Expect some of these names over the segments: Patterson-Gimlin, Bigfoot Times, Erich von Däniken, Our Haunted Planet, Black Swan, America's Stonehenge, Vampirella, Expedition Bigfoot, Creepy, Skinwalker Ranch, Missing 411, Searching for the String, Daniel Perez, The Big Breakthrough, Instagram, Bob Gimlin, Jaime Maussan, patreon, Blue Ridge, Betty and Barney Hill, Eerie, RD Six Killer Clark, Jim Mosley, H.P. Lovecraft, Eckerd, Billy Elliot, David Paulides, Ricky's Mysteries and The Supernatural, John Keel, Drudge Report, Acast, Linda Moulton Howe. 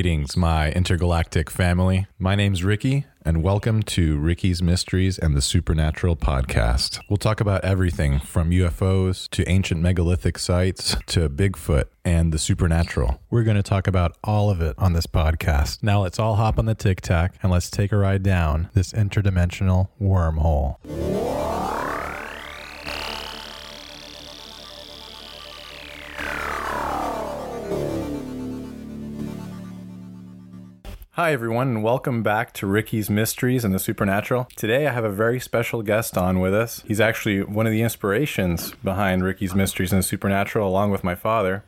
Greetings, my intergalactic family. My name's Ricky, and welcome to Ricky's Mysteries and The Supernatural podcast. We'll talk about everything from UFOs to ancient megalithic sites to Bigfoot and the supernatural. We're going to talk about all of it on this podcast. Now let's all hop on the Tic Tac and let's take a ride down this interdimensional wormhole. Hi everyone, and welcome back to Ricky's Mysteries and the Supernatural. Today I have a very special guest on with us. He's actually one of the inspirations behind Ricky's Mysteries and the Supernatural, along with my father.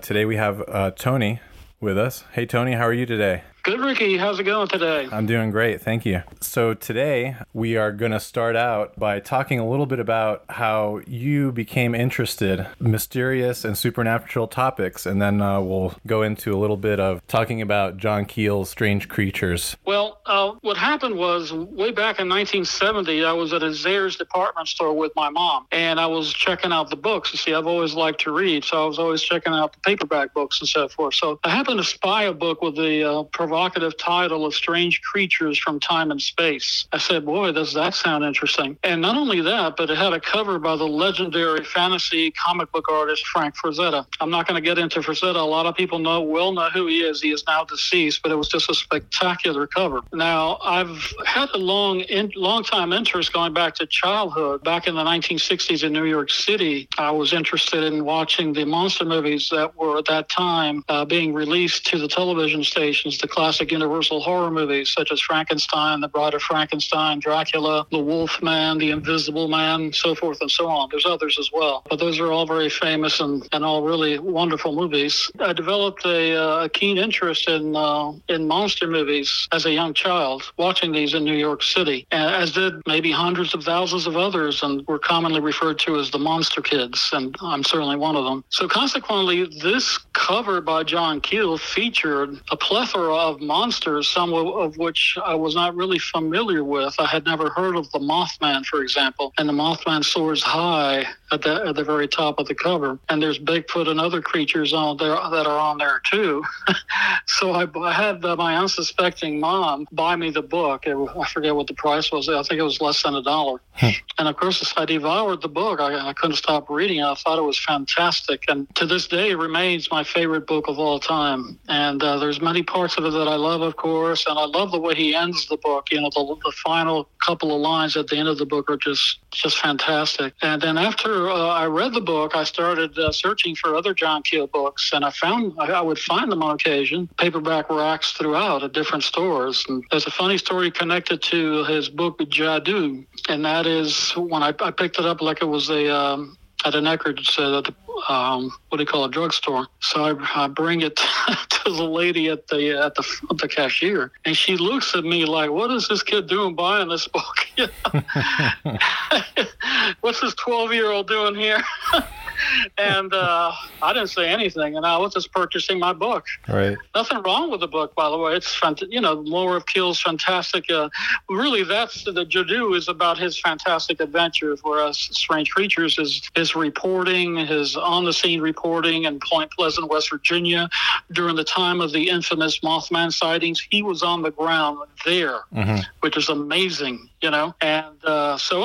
Today we have Tony with us. Hey Tony, how are you today? Good, Ricky. How's it going today? I'm doing great, thank you. So today we are going to start out by talking a little bit about how you became interested in mysterious and supernatural topics, and then we'll go into a little bit of talking about John Keel's Strange Creatures. Well, what happened was way back in 1970, I was at a Zehrs department store with my mom, and I was checking out the books. You see, I've always liked to read, so I was always checking out the paperback books and so forth. So I happened to spy a book with the provocative title of Strange Creatures from Time and Space. I said, boy, does that sound interesting. And not only that, but it had a cover by the legendary fantasy comic book artist Frank Frazetta. I'm not going to get into Frazetta. A lot of people will know who he is. He is now deceased, but it was just a spectacular cover. Now, I've had a long-time interest going back to childhood. Back in the 1960s in New York City, I was interested in watching the monster movies that were at that time being released to the television stations, the classic Universal horror movies such as Frankenstein, The Bride of Frankenstein, Dracula, The Wolf Man, The Invisible Man, so forth and so on. There's others as well, but those are all very famous and all really wonderful movies. I developed a keen interest in monster movies as a young child, watching these in New York City, as did maybe hundreds of thousands of others, and were commonly referred to as the Monster Kids, and I'm certainly one of them. So consequently, this cover by John Keel featured a plethora of monsters, some of which I was not really familiar with. I had never heard of the Mothman, for example, and the Mothman soars high at the very top of the cover. And there's Bigfoot and other creatures on there that are on there too. So I had my unsuspecting mom buy me the book. I forget what the price was. I think it was less than $1. And of course, I devoured the book. I couldn't stop reading it. I thought it was fantastic. And to this day, it remains my favorite book of all time. And there's many parts of it that I love, of course, and I love the way he ends the book. You know, the final couple of lines at the end of the book are just fantastic. And then after I read the book, I started searching for other John Keel books, and I would find them on occasion, paperback racks throughout at different stores. And there's a funny story connected to his book Jadoo, and that is when I picked it up like it was at an Eckerd's, drugstore. So I bring it to the lady at the cashier, and she looks at me like, what is this kid doing buying this book? You know? What's this 12-year-old doing here? And I didn't say anything, and I was just purchasing my book. Right. Nothing wrong with the book, by the way. It's, you know, more of Keel's fantastic. Really, that's the Jadoo is about his fantastic adventures, whereas Strange Creatures is his reporting, his on-the-scene reporting in Point Pleasant, West Virginia, during the time of the infamous Mothman sightings. He was on the ground there, which is amazing, you know. And so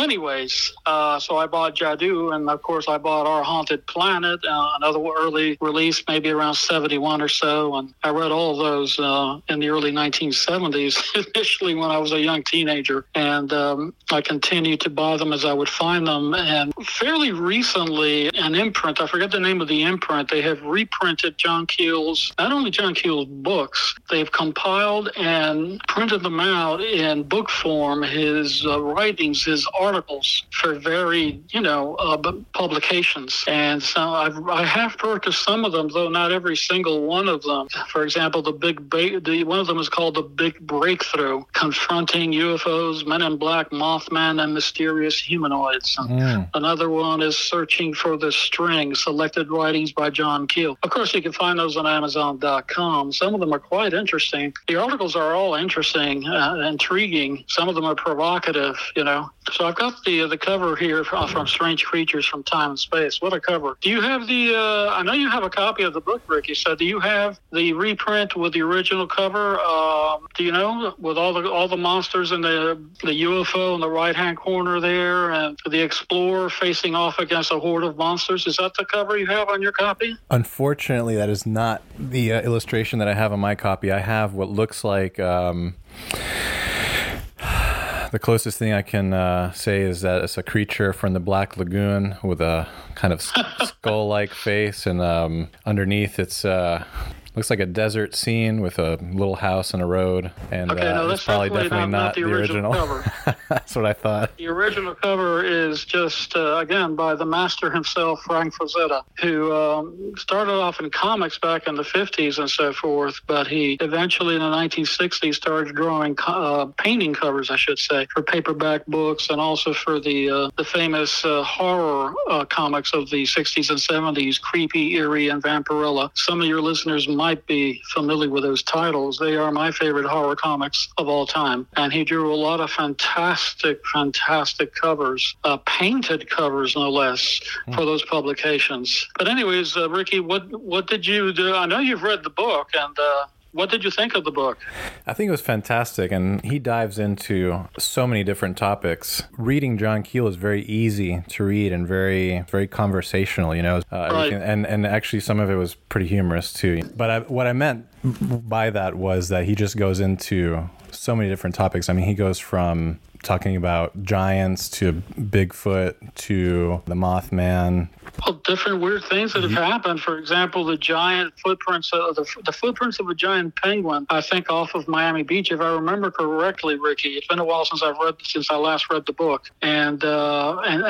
I bought Jadoo, and of course I bought Our Haunted Planet, another early release, maybe around 71 or so, and I read all those in the early 1970s, initially when I was a young teenager, and I continued to buy them as I would find them. And fairly recently, an imprint, I forget the name of the imprint, they have reprinted not only John Keel's books, they've compiled and printed them out in book form, his writings, his articles for varied, you know, publications. And so I have purchased some of them, though not every single one of them. For example, one of them is called The Big Breakthrough, Confronting UFOs, Men in Black, Mothman, and Mysterious Humanoids. Yeah. Another one is Searching for the String, Selected Writings by John Keel. Of course, you can find those on Amazon.com. Some of them are quite interesting. The articles are all interesting, intriguing. Some of them are provocative. evocative, you know. So I've got the cover here from Strange Creatures from Time and Space. What a cover. Do you have the, I know you have a copy of the book, Ricky, so do you have the reprint with the original cover, do you know, with all the monsters and the UFO in the right-hand corner there and the explorer facing off against a horde of monsters? Is that the cover you have on your copy? Unfortunately, that is not the illustration that I have on my copy. I have what looks like... the closest thing I can say is that it's a creature from the Black Lagoon with a kind of skull-like face, and underneath it's looks like a desert scene with a little house and a road. And okay, no, that's definitely not the original cover. That's what I thought. The original cover is just, again, by the master himself, Frank Frazetta, who started off in comics back in the 50s and so forth, but he eventually in the 1960s started drawing painting covers, I should say, for paperback books and also for the famous horror comics of the 60s and 70s, Creepy, Eerie, and Vampirella. Some of your listeners might be familiar with those titles. They are my favorite horror comics of all time. And he drew a lot of fantastic covers, painted covers, no less, for those publications. But anyways, Ricky, what did you do? I know you've read the book, and... what did you think of the book? I think it was fantastic, and he dives into so many different topics. Reading John Keel is very easy to read and very, very conversational, you know. Right. And actually, some of it was pretty humorous too. But what I meant by that was that he just goes into so many different topics. I mean, he goes from talking about giants to Bigfoot to the Mothman. Well, different weird things that have happened. For example, the giant footprints, the footprints of a giant penguin, I think off of Miami Beach, if I remember correctly, Ricky. It's been a while since I last read the book. And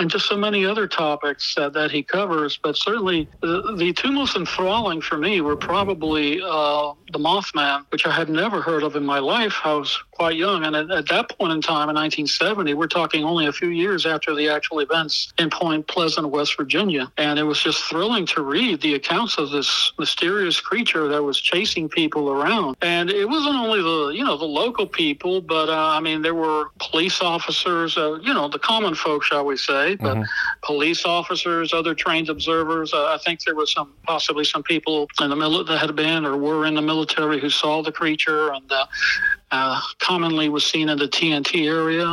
just so many other topics that he covers. But certainly the two most enthralling for me were probably the Mothman, which I had never heard of in my life. I was quite young. And at that point in time, in 1970, we're talking only a few years after the actual events in Point Pleasant, West Virginia. And it was just thrilling to read the accounts of this mysterious creature that was chasing people around. And it wasn't only the local people, but I mean, there were police officers, the common folk, shall we say, but police officers, other trained observers. I think there was possibly some people in the that had been or were in the military who saw the creature, and commonly was seen in the TNT area.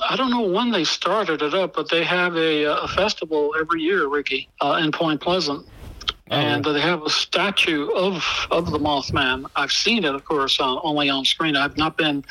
I don't know when they started it up, but they have a festival every year, Ricky, in Point Pleasant. And they have a statue of the Mothman. I've seen it, of course, only on screen. I have not been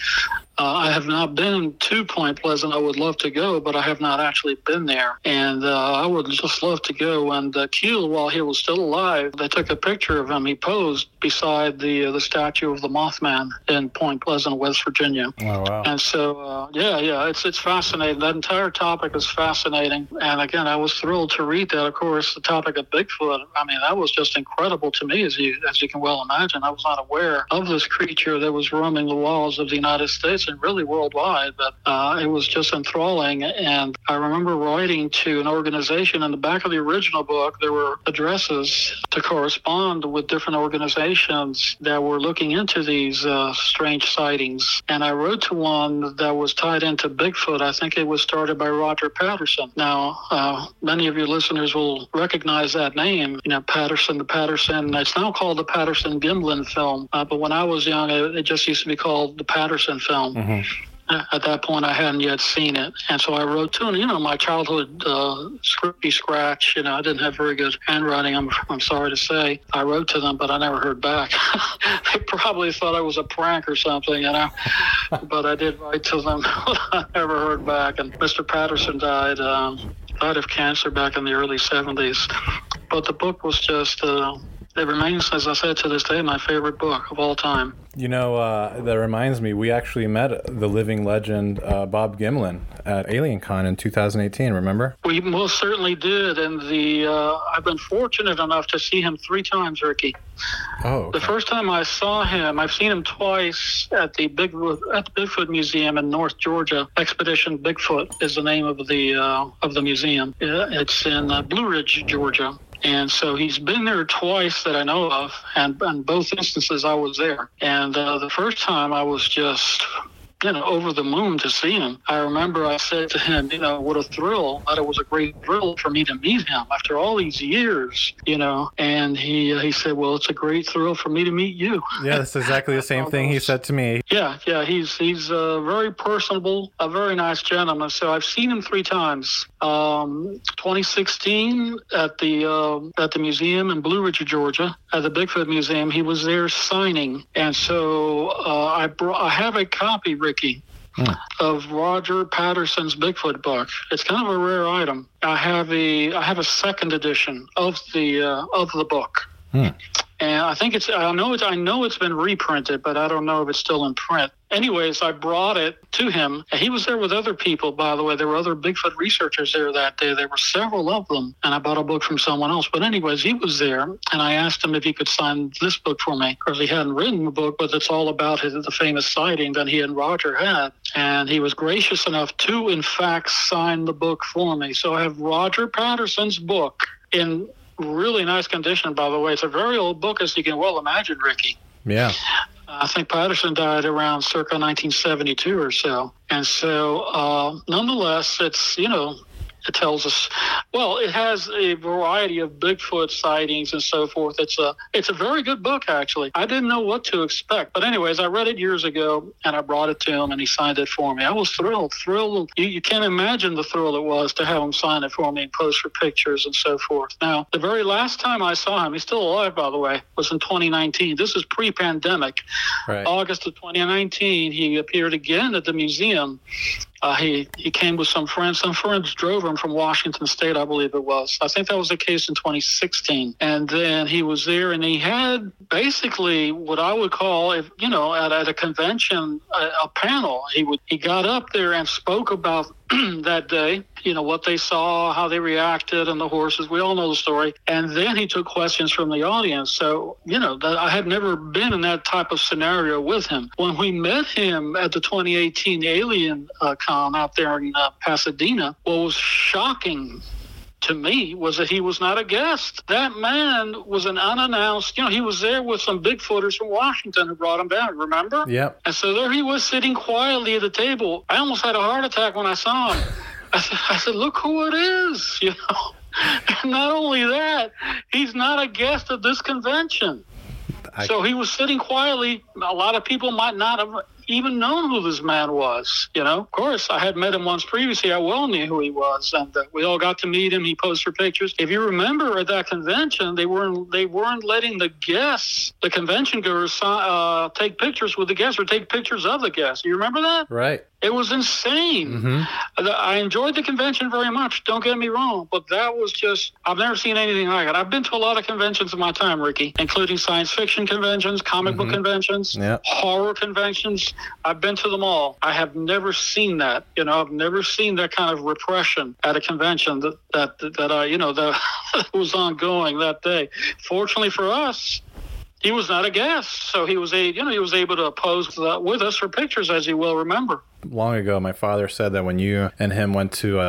to Point Pleasant. I would love to go, but I have not actually been there. And I would just love to go. And Keel, while he was still alive, they took a picture of him. He posed beside the statue of the Mothman in Point Pleasant, West Virginia. Oh, wow. And so, it's fascinating. That entire topic is fascinating. And again, I was thrilled to read that. Of course, the topic of Bigfoot, I mean, that was just incredible to me, as you can well imagine. I was not aware of this creature that was roaming the walls of the United States and really worldwide, but it was just enthralling. And I remember writing to an organization. In the back of the original book, there were addresses to correspond with different organizations that were looking into these strange sightings. And I wrote to one that was tied into Bigfoot. I think it was started by Roger Patterson. Now, many of your listeners will recognize that name. You know, Patterson, it's now called the Patterson-Gimlin film, but when I was young, it just used to be called the Patterson film. At that point, I hadn't yet seen it. And so I wrote to him, my childhood scrippy scratch. I didn't have very good handwriting, I'm sorry to say. I wrote to them, but I never heard back. They probably thought I was a prank or something, But I did write to them, but I never heard back. And Mr. Patterson died of cancer back in the early 70s. But the book was just... It remains, as I said, to this day, my favorite book of all time. That reminds me, we actually met the living legend, Bob Gimlin, at AlienCon in 2018, remember? We most certainly did, and I've been fortunate enough to see him 3 times, Ricky. Oh, okay. The first time I saw him, I've seen him twice at the Bigfoot Museum in North Georgia. Expedition Bigfoot is the name of the museum. It's in Blue Ridge, Georgia. And so he's been there twice that I know of, and both instances I was there. And the first time I was just, you know, over the moon to see him. I remember I said to him, you know, what a thrill. That it was a great thrill for me to meet him after all these years, you know. And he said, well, it's a great thrill for me to meet you. Yeah, that's exactly the same thing he said to me. Yeah, he's very personable, a very nice gentleman. So I've seen him 3 times. 2016 at the museum in Blue Ridge, Georgia, at the Bigfoot Museum, he was there signing. And so I have a copy, Ricky, of Roger Patterson's Bigfoot book. It's kind of a rare item. I have a second edition of the book, and I know it's been reprinted, but I don't know if it's still in print. Anyways, I brought it to him. He was there with other people, by the way. There were other Bigfoot researchers there that day. There were several of them, and I bought a book from someone else. But anyways, he was there, and I asked him if he could sign this book for me. Of course, he hadn't written the book, but it's all about the famous sighting that he and Roger had. And he was gracious enough to, in fact, sign the book for me. So I have Roger Patterson's book in really nice condition, by the way. It's a very old book, as you can well imagine, Ricky. Yeah. I think Patterson died around circa 1972 or so. And so, nonetheless, it's, you know, it tells us, well, it has a variety of Bigfoot sightings and so forth. It's a very good book, actually. I didn't know what to expect. But anyways, I read it years ago, and I brought it to him, and he signed it for me. I was thrilled. You can't imagine the thrill it was to have him sign it for me and post for pictures and so forth. Now, the very last time I saw him, he's still alive, by the way, was in 2019. This is pre-pandemic. Right. August of 2019, he appeared again at the museum. He came with some friends. Some friends drove him from Washington State, I believe it was. I think that was the case in 2016. And then he was there, and he had basically what I would call, at a convention, a panel. He got up there and spoke about that day, you know, what they saw, how they reacted, and the horses. We all know the story. And then he took questions from the audience. So, you know, I had never been in that type of scenario with him. When we met him at the 2018 AlienCon out there in Pasadena, what was shocking to me was that he was not a guest. That man was an unannounced, he was there with some Bigfooters from Washington who brought him down, remember? Yep. And so there he was sitting quietly at the table. I almost had a heart attack when I saw him. I said, look who it is, And not only that, he's not a guest at this convention. So he was sitting quietly. A lot of people might not have even known who this man was, Of course, I had met him once previously. I well knew who he was, and we all got to meet him. He posed for pictures. If you remember, at that convention, they weren't letting the guests, the convention goers, take pictures with the guests or take pictures of the guests. You remember that? Right. It was insane. Mm-hmm. I enjoyed the convention very much, don't get me wrong, but that was just, I've never seen anything like it. I've been to a lot of conventions in my time, Ricky, including science fiction conventions, comic book conventions, horror conventions. I've been to them all. I have never seen that. I've never seen that kind of repression at a convention that was ongoing that day. Fortunately for us, he was not a guest, so he was able to pose with us for pictures, as you will remember. Long ago, my father said that when you and him went to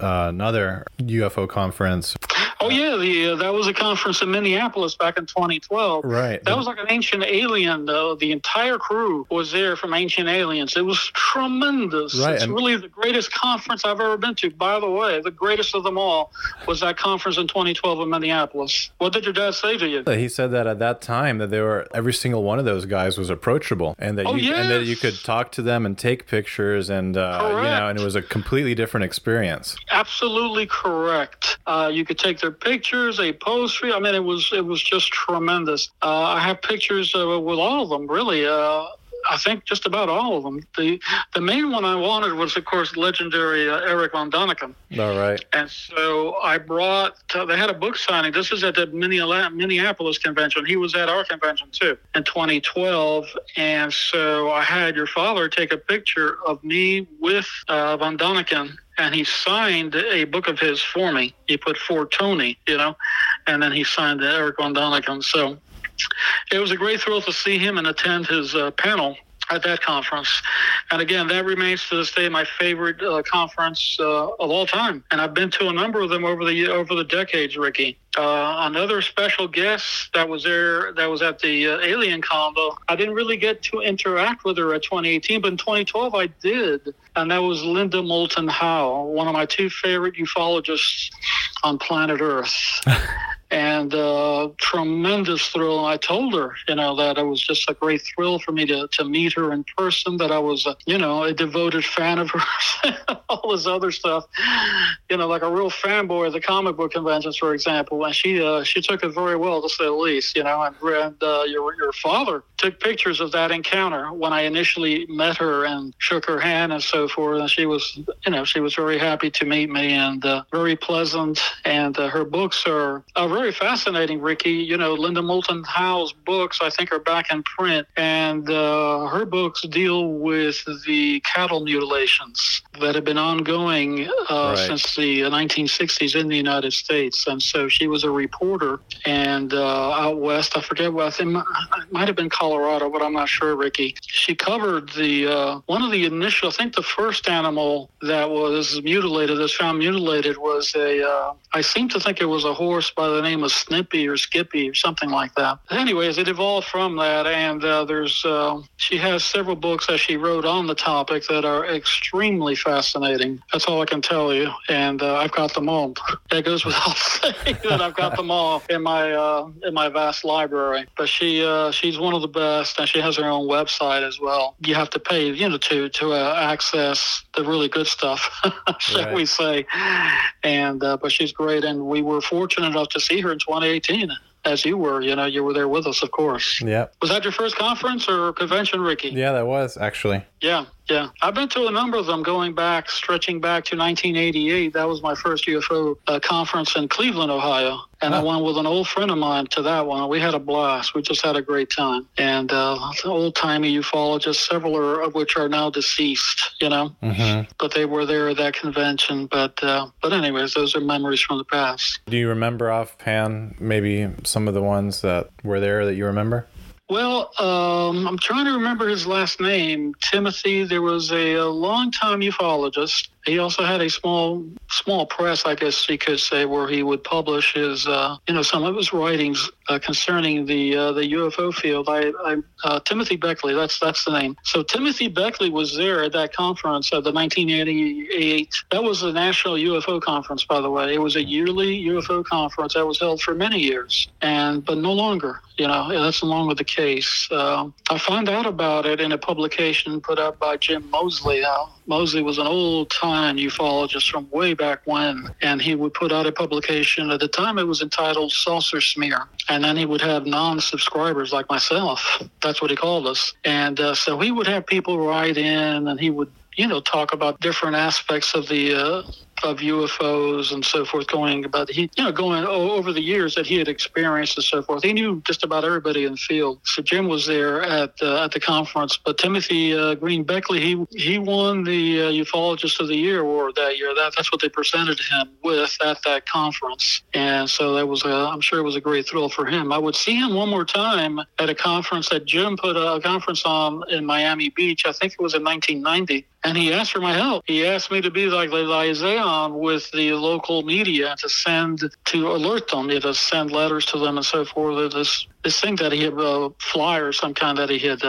another UFO conference. Oh, yeah. That was a conference in Minneapolis back in 2012. Right. That was like an Ancient Alien, though. The entire crew was there from Ancient Aliens. It was tremendous. Right. It's really the greatest conference I've ever been to. By the way, the greatest of them all was that conference in 2012 in Minneapolis. What did your dad say to you? He said that at that time that every single one of those guys was approachable, and that and that you could talk to them and take pictures, and and it was a completely different experience. Absolutely correct. You could take their pictures, they posed. I mean, it was just tremendous. I have pictures with all of them, really. I think just about all of them. The main one I wanted was, of course, legendary Erich von Däniken. All right. And so I brought, they had a book signing. This is at the Minneapolis convention. He was at our convention, too, in 2012. And so I had your father take a picture of me with von Däniken, and he signed a book of his for me. He put for Tony, and then he signed the Erich von Däniken. So it was a great thrill to see him and attend his panel at that conference. And again, that remains to this day my favorite conference of all time. And I've been to a number of them over the decades, Ricky. Another special guest that was there, that was at the AlienCon, though, I didn't really get to interact with her at 2018, but in 2012 I did. And that was Linda Moulton Howe, one of my two favorite ufologists on planet Earth. And tremendous thrill. I told her, that it was just a great thrill for me to meet her in person, that I was, a devoted fan of hers, all this other stuff, like a real fanboy at the comic book conventions, for example. And she took it very well, to say the least, and your father took pictures of that encounter when I initially met her and shook her hand and so forth. And she was very happy to meet me and very pleasant. And her books are very fascinating, Ricky. Linda Moulton Howe's books, I think, are back in print, and her books deal with the cattle mutilations that have been ongoing since the 1960s in the United States. And so she was a reporter, and out west, I forget what, I think it might have been Colorado, but I'm not sure, Ricky. She covered the one of the initial, I think the first animal that was mutilated, that's found mutilated, was I seem to think it was a horse by the name of Snippy or Skippy or something like that. Anyways, it evolved from that, and she has several books that she wrote on the topic that are extremely fascinating. That's all I can tell you, and I've got them all. That goes without saying that I've got them all in my vast library. But she's one of the best, and she has her own website as well. You have to pay, to access the really good stuff, shall we say? And but she's great, and we were fortunate enough to see her in 2018, as you were. You were there with us, of course. Yeah. Was that your first conference or convention, Ricky? Yeah, that was, actually. Yeah. I've been to a number of them stretching back to 1988. That was my first UFO conference in Cleveland, Ohio. And I went with an old friend of mine to that one. We had a blast. We just had a great time. And old-timey ufologists, several of which are now deceased, Mm-hmm. But they were there at that convention. But anyways, those are memories from the past. Do you remember offhand maybe some of the ones that were there that you remember? Well, I'm trying to remember his last name. Timothy, there was a longtime ufologist. He also had a small press, I guess you could say, where he would publish his, some of his writings concerning the UFO field. Timothy Beckley, that's the name. So Timothy Beckley was there at that conference of the 1988. That was the National UFO Conference, by the way. It was a yearly UFO conference that was held for many years, but no longer. That's along with the case. I found out about it in a publication put out by Jim Mosley. Mosley was an old-time ufologist from way back when, and he would put out a publication. At the time, it was entitled Saucer Smear, and then he would have non-subscribers like myself. That's what he called us. And so he would have people write in, and he would, talk about different aspects of the of UFOs and so forth, going over the years that he had experienced and so forth. He knew just about everybody in the field. So Jim was there at the conference, but Timothy Green Beckley, he won the Ufologist of the Year award that year. That's what they presented him with at that conference. And so that was, I'm sure it was a great thrill for him. I would see him one more time at a conference that Jim put a conference on in Miami Beach. I think it was in 1990. And he asked for my help. He asked me to be like the liaison with the local media to alert them, to send letters to them and so forth. This thing that he had, flyer some kind that he had,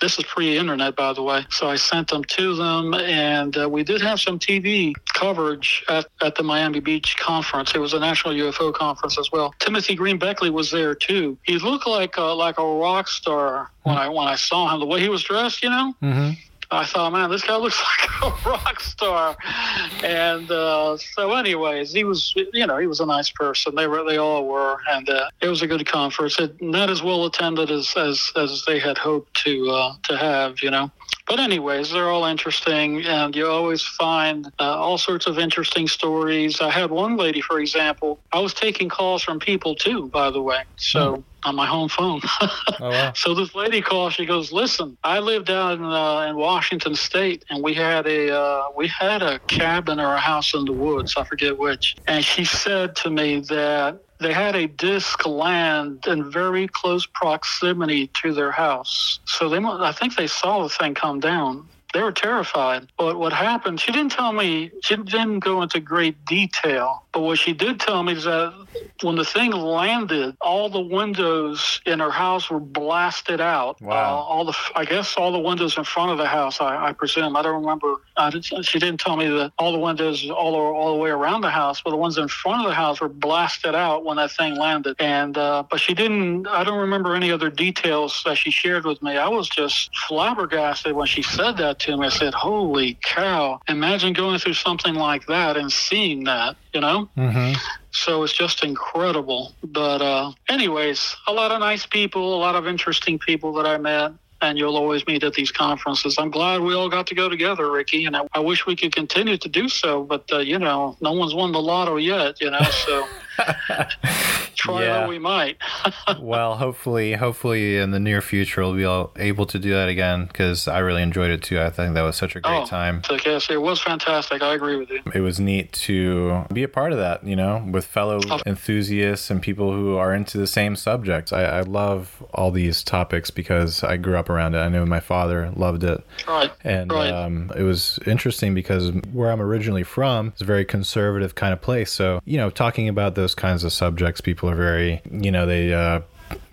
this is pre-internet, by the way. So I sent them to them, and we did have some TV coverage at the Miami Beach conference. It was a national UFO conference as well. Timothy Green Beckley was there too. He looked like a rock star when I saw him. The way he was dressed, Mm-hmm. I thought, man, this guy looks like a rock star. And so anyways, he was a nice person. They all were. And it was a good conference. Not as well attended as they had hoped to have, But anyways, they're all interesting, and you always find all sorts of interesting stories. I had one lady, for example, I was taking calls from people too, by the way, so on my home phone. Oh, wow. So this lady calls, she goes, listen, I lived out in Washington State, and we had a cabin or a house in the woods, I forget which, and she said to me that They had a disc land in very close proximity to their house. So I think they saw the thing come down. They were terrified. But what happened, she didn't tell me, she didn't go into great detail. But what she did tell me is that when the thing landed, all the windows in her house were blasted out. Wow. I guess all the windows in front of the house, I presume. I don't remember. She didn't tell me that all the windows all the way around the house, but the ones in front of the house were blasted out when that thing landed. And but she didn't, I don't remember any other details that she shared with me. I was just flabbergasted when she said that to me. I said, holy cow, imagine going through something like that and seeing that, you know? Mm-hmm. So it's just incredible. But anyways, a lot of nice people, a lot of interesting people that I met, and you'll always meet at these conferences. I'm glad we all got to go together, Ricky, and I wish we could continue to do so, but, you know, no one's won the lotto yet, you know, so try yeah. How we might. Well, hopefully in the near future we'll be able to do that again, because I really enjoyed it, too. I think that was such a great time. Yes, it was fantastic. I agree with you. It was neat to be a part of that, you know, with fellow enthusiasts and people who are into the same subjects. I love all these topics because I grew up around it. I know my father loved it. Right. It was interesting because where I'm originally from is a very conservative kind of place. So, you know, talking about those kinds of subjects, people are very, you know, they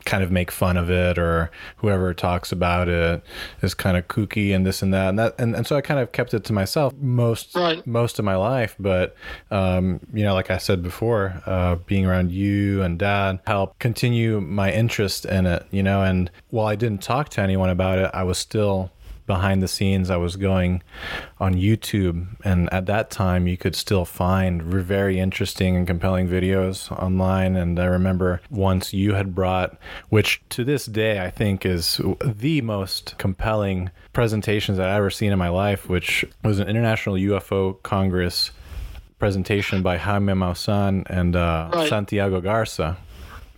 kind of make fun of it, or whoever talks about it is kind of kooky and this and that. And so I kind of kept it to myself most of my life. But, you know, like I said before, being around you and Dad helped continue my interest in it, you know. And while I didn't talk to anyone about it, I was still behind the scenes. I was going on YouTube, and at that time you could still find very interesting and compelling videos online. And I remember once you had brought, which to this day I think is the most compelling presentations that I've ever seen in my life, which was an International UFO Congress presentation by Jaime Maussan and Santiago Garza.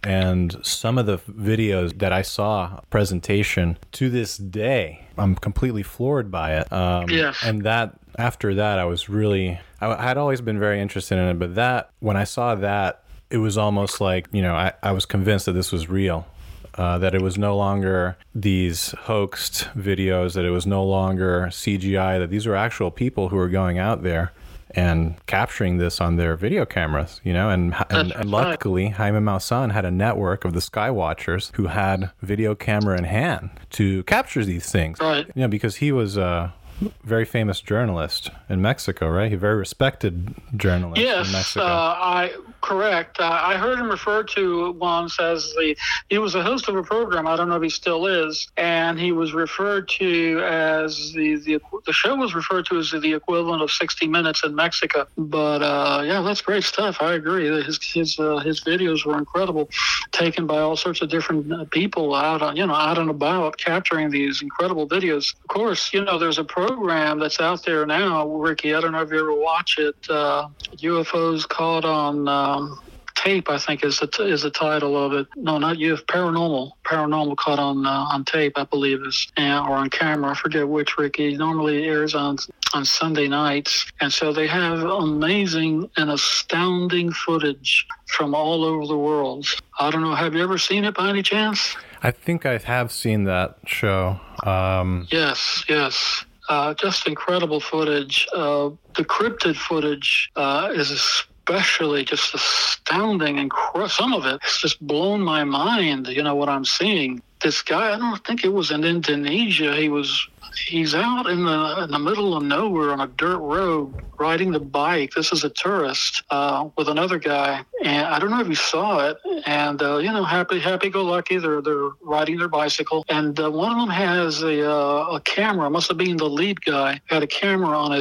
And some of the videos that I saw presentation to this day, I'm completely floored by it. And that after that, I had always been very interested in it. But that, when I saw that, it was almost like, you know, I was convinced that this was real. That it was no longer these hoaxed videos, that it was no longer CGI, that these were actual people who were going out there and capturing this on their video cameras, you know, and luckily Jaime Maussan had a network of the Sky Watchers who had video camera in hand to capture these things, you know, because he was a very famous journalist in Mexico, right? A very respected journalist in Mexico. Correct. I heard him referred to once as he was the host of a program. I don't know if he still is. And he was referred to as the show was referred to as the equivalent of 60 Minutes in Mexico. But yeah, that's great stuff. I agree. His videos were incredible, taken by all sorts of different people out and about, capturing these incredible videos. Of course, you know, there's a program that's out there now, Ricky. I don't know if you ever watch it. UFOs Caught on Tape, I think is the title of it. No, not UFO. Paranormal Caught on Tape, I believe or on camera. I forget which, Ricky. Normally airs on Sunday nights, and so they have amazing and astounding footage from all over the world. I don't know. Have you ever seen it by any chance? I think I have seen that show. Yes. Just incredible footage. The cryptid footage is especially just astounding, and some of it has just blown my mind, you know, what I'm seeing. This guy, I don't think it was in Indonesia. He's out in the middle of nowhere on a dirt road riding the bike. This is a tourist with another guy, and I don't know if you saw it. And you know, happy-go-lucky, they're riding their bicycle, and one of them has a camera. Must have been the lead guy, had a camera on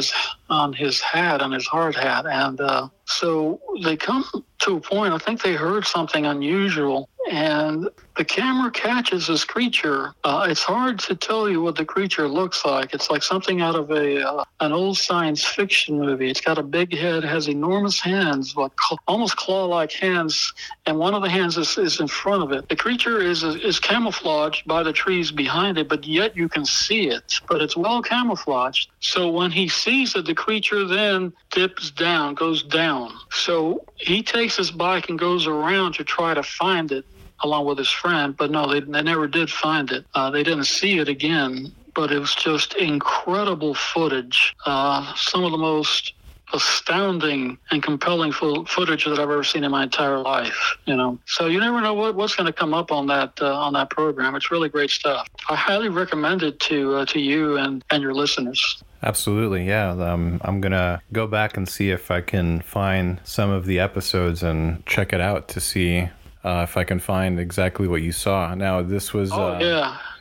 his hard hat, and so they come to a point. I think they heard something unusual, and the camera catches this creature. It's hard to tell you what the creature looks like. It's like something out of an old science fiction movie. It's got a big head, has enormous hands, like almost claw-like hands, and one of the hands is in front of it. The creature is camouflaged by the trees behind it, but yet you can see it, but it's well camouflaged. So when he sees it, the creature then dips down, goes down. So he takes his bike and goes around to try to find it along with his friend, but no, they never did find it. They didn't see it again, but it was just incredible footage. Some of the most astounding and compelling footage that I've ever seen in my entire life, you know. So you never know what's going to come up on that program. It's really great stuff. I highly recommend it to you and your listeners. Absolutely, yeah. I'm going to go back and see if I can find some of the episodes and check it out to see if I can find exactly what you saw. Now, this was...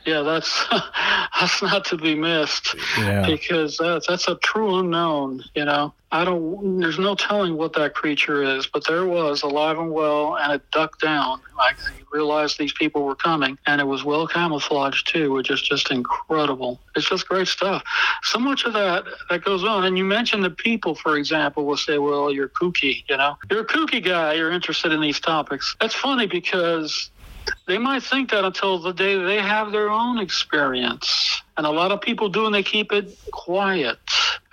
Yeah, that's not to be missed, yeah. Because that's a true unknown, you know. There's no telling what that creature is, but there was, alive and well, and it ducked down. I realized these people were coming, and it was well camouflaged too, which is just incredible. It's just great stuff. So much of that goes on, and you mentioned the people, for example, will say, well, you're kooky, you know. You're a kooky guy, you're interested in these topics. That's funny because... they might think that until the day they have their own experience. And a lot of people do, and they keep it quiet.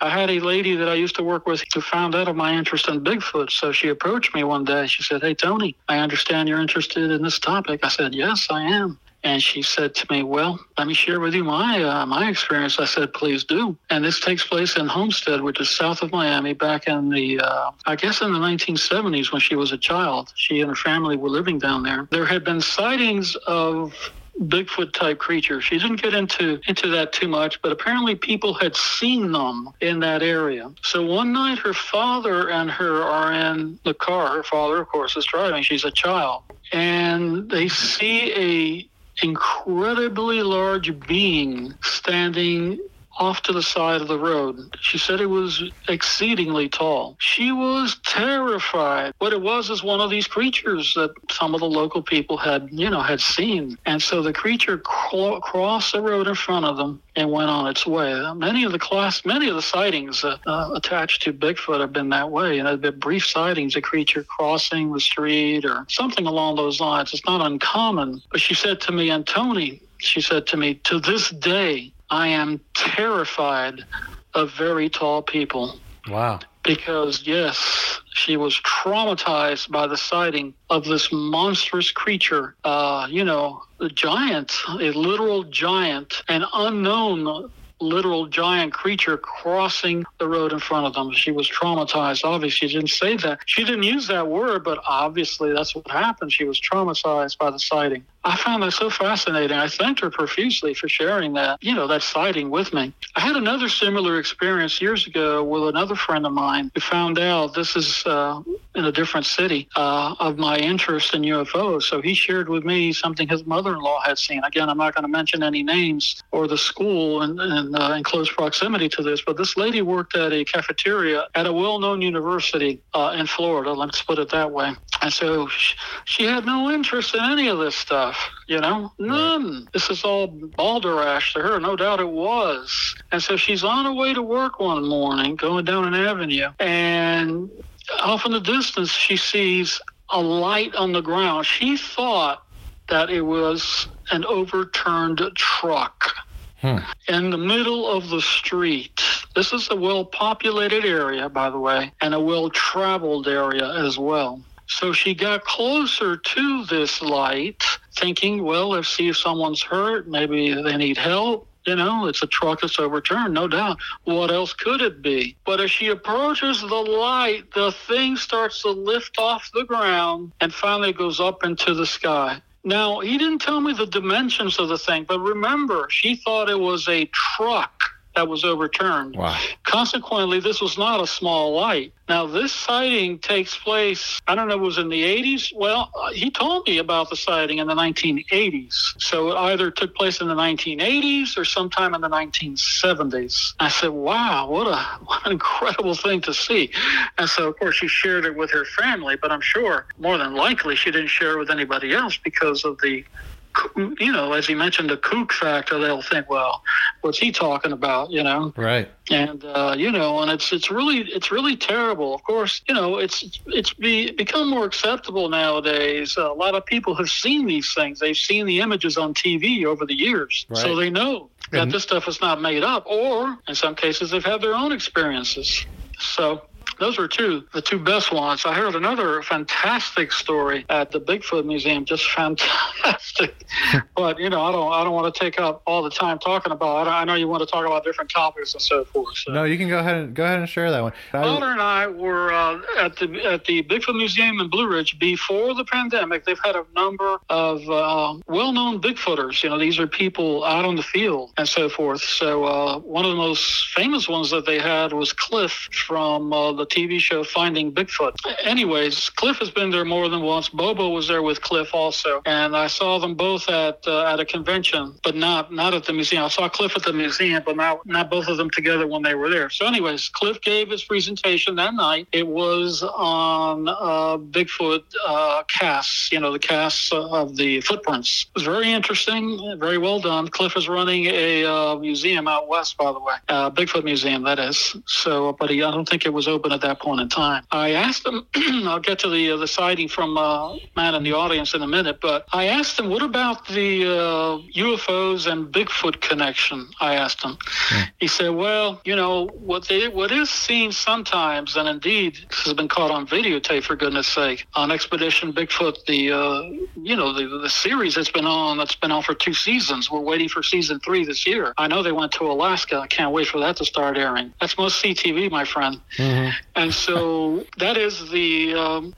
I had a lady that I used to work with who found out of my interest in Bigfoot. So she approached me one day. She said, hey, Tony, I understand you're interested in this topic. I said, yes, I am. And she said to me, well, let me share with you my experience. I said, please do. And this takes place in Homestead, which is south of Miami, back in the, I guess in the 1970s when she was a child. She and her family were living down there. There had been sightings of Bigfoot-type creatures. She didn't get into that too much, but apparently people had seen them in that area. So one night her father and her are in the car. Her father, of course, is driving. She's a child. And they see a... incredibly large being standing off to the side of the road. She said it was exceedingly tall. She was terrified. What it was is one of these creatures that some of the local people had seen. And so the creature crossed the road in front of them and went on its way. Many of the sightings attached to Bigfoot have been that way. There have been brief sightings of creature crossing the street or something along those lines. It's not uncommon. But she said to me, and Tony, she said to me, to this day, I am terrified of very tall people. Wow. Because, yes, she was traumatized by the sighting of this monstrous creature, a giant, a literal giant, an unknown literal giant creature crossing the road in front of them. She was traumatized. Obviously, she didn't say that. She didn't use that word, but obviously that's what happened. She was traumatized by the sighting. I found that so fascinating. I thanked her profusely for sharing that sighting with me. I had another similar experience years ago with another friend of mine who found out, this is in a different city, of my interest in UFOs. So he shared with me something his mother-in-law had seen. Again, I'm not going to mention any names or the school in close proximity to this, but this lady worked at a cafeteria at a well-known university in Florida, let's put it that way. And so she had no interest in any of this stuff, you know, none. Right. This is all balderdash to her, no doubt it was. And so she's on her way to work one morning, going down an avenue, and off in the distance she sees a light on the ground. She thought that it was an overturned truck. In the middle of the street. This is a well-populated area, by the way, and a well-traveled area as well. So she got closer to this light, thinking, well, let's see if someone's hurt. Maybe they need help. You know, it's a truck that's overturned, no doubt. What else could it be? But as she approaches the light, the thing starts to lift off the ground and finally goes up into the sky. Now, he didn't tell me the dimensions of the thing, but remember, she thought it was a truck. that was overturned. Wow. Consequently, this was not a small light. Now, this sighting takes place, I don't know, it was in the 80s? Well, he told me about the sighting in the 1980s. So it either took place in the 1980s or sometime in the 1970s. I said, wow, what an incredible thing to see. And so, of course, she shared it with her family, but I'm sure more than likely she didn't share it with anybody else because of the, you know, as he mentioned, the kook factor. They'll think, well, what's he talking about, you know? Right. And, you know, and it's really terrible. Of course, you know, it's become more acceptable nowadays. A lot of people have seen these things. They've seen the images on TV over the years. Right. So they know that this stuff is not made up, or in some cases they've had their own experiences. So those were the two best ones. I heard another fantastic story at the Bigfoot Museum, just fantastic. But, you know, I don't want to take up all the time talking about it. I know you want to talk about different topics and so forth. So. No, you can go ahead and share that one. Elder and I were at the Bigfoot Museum in Blue Ridge before the pandemic. They've had a number of well-known Bigfooters. You know, these are people out on the field and so forth. So one of the most famous ones that they had was Cliff from the TV show Finding Bigfoot. Anyways, Cliff has been there more than once. Bobo was there with Cliff also, and I saw them both at a convention, but not at the museum. I saw Cliff at the museum, but not both of them together when they were there. So anyways, Cliff gave his presentation that night. It was on Bigfoot casts, you know, the casts of the footprints. It was very interesting, very well done. Cliff is running a museum out west, by the way, Bigfoot Museum, that is. So, but I don't think it was open at that point in time. I asked him, I'll get to the sighting from Matt in the audience in a minute, but I asked him, what about the UFOs and Bigfoot connection? I asked him. He said, well, you know, what is seen sometimes, and indeed this has been caught on videotape, for goodness sake, on Expedition Bigfoot, the series that's been on for 2 seasons. We're waiting for season 3 this year. I know they went to Alaska. I can't wait for that to start airing. That's most CTV, my friend. Mm-hmm. And so that is the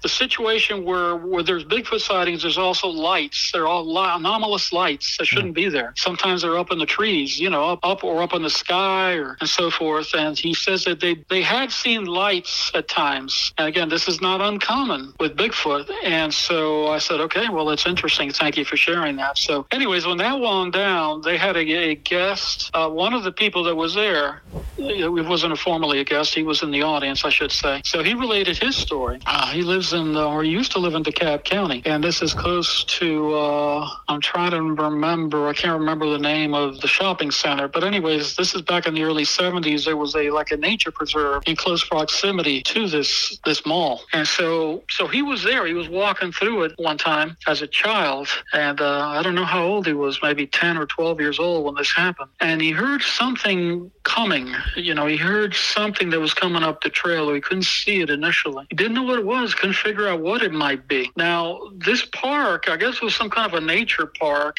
situation where there's Bigfoot sightings. There's also lights. They're all anomalous lights that shouldn't be there. Sometimes they're up in the trees, you know, up in the sky, or and so forth. And he says that they have seen lights at times. And again, this is not uncommon with Bigfoot. And so I said, okay, well, that's interesting. Thank you for sharing that. So anyways, when that wound down, they had a guest. One of the people that was there, it wasn't formally a guest. He was in the audience, I should say. So he related his story. He lives he used to live in DeKalb County, and this is close to, I'm trying to remember, I can't remember the name of the shopping center, but anyways, this is back in the early 70s. There was a nature preserve in close proximity to this mall. And so he was there. He was walking through it one time as a child, and I don't know how old he was, maybe 10 or 12 years old when this happened. And he heard something coming, you know, he heard something that was coming up the trail. He couldn't see it initially. He didn't know what it was, couldn't figure out what it might be. Now, this park, I guess it was some kind of a nature park,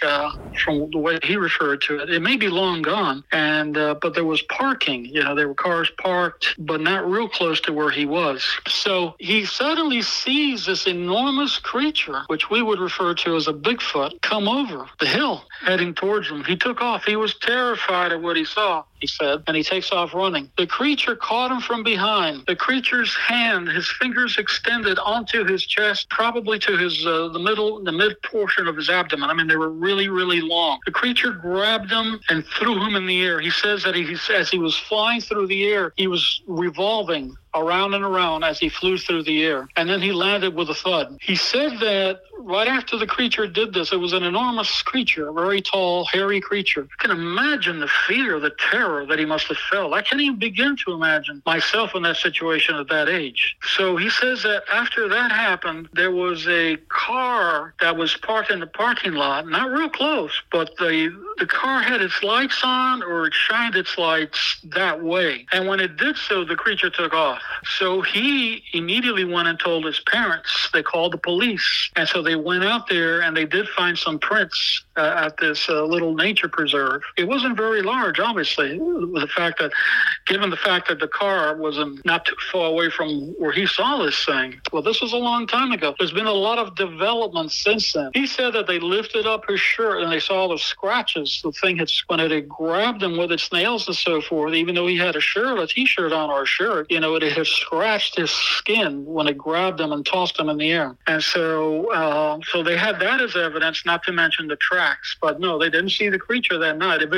from the way he referred to it. It may be long gone, and but there was parking. You know, there were cars parked, but not real close to where he was. So he suddenly sees this enormous creature, which we would refer to as a Bigfoot, come over the hill, heading towards him. He took off. He was terrified of what he saw, he said, and he takes off running. The creature caught him from behind. The creature's hand, his fingers extended onto his chest, probably to his the mid portion of his abdomen. I mean, they were really, really long. The creature grabbed him and threw him in the air. He says that as he was flying through the air, he was revolving around and around as he flew through the air, and then he landed with a thud. He said that right after the creature did this, it was an enormous creature, a very tall, hairy creature. You can imagine the fear, the terror that he must have felt. I can't even begin to imagine myself in that situation at that age. So he says that after that happened, there was a car that was parked in the parking lot, not real close, but the car had its lights on, or it shined its lights that way. And when it did so, the creature took off. So he immediately went and told his parents. They called the police. And so they went out there and they did find some prints at this little nature preserve. It wasn't very large, obviously, with the fact that, given the fact that the car was not too far away from where he saw this thing. Well, this was a long time ago. There's been a lot of development since then. He said that they lifted up his shirt and they saw the scratches. The thing had, when it had grabbed him with its nails and so forth, even though he had a t-shirt on or a shirt, you know, it had scratched his skin when it grabbed him and tossed him in the air. And so, so they had that as evidence, not to mention the tracks. But no, they didn't see the creature that night. If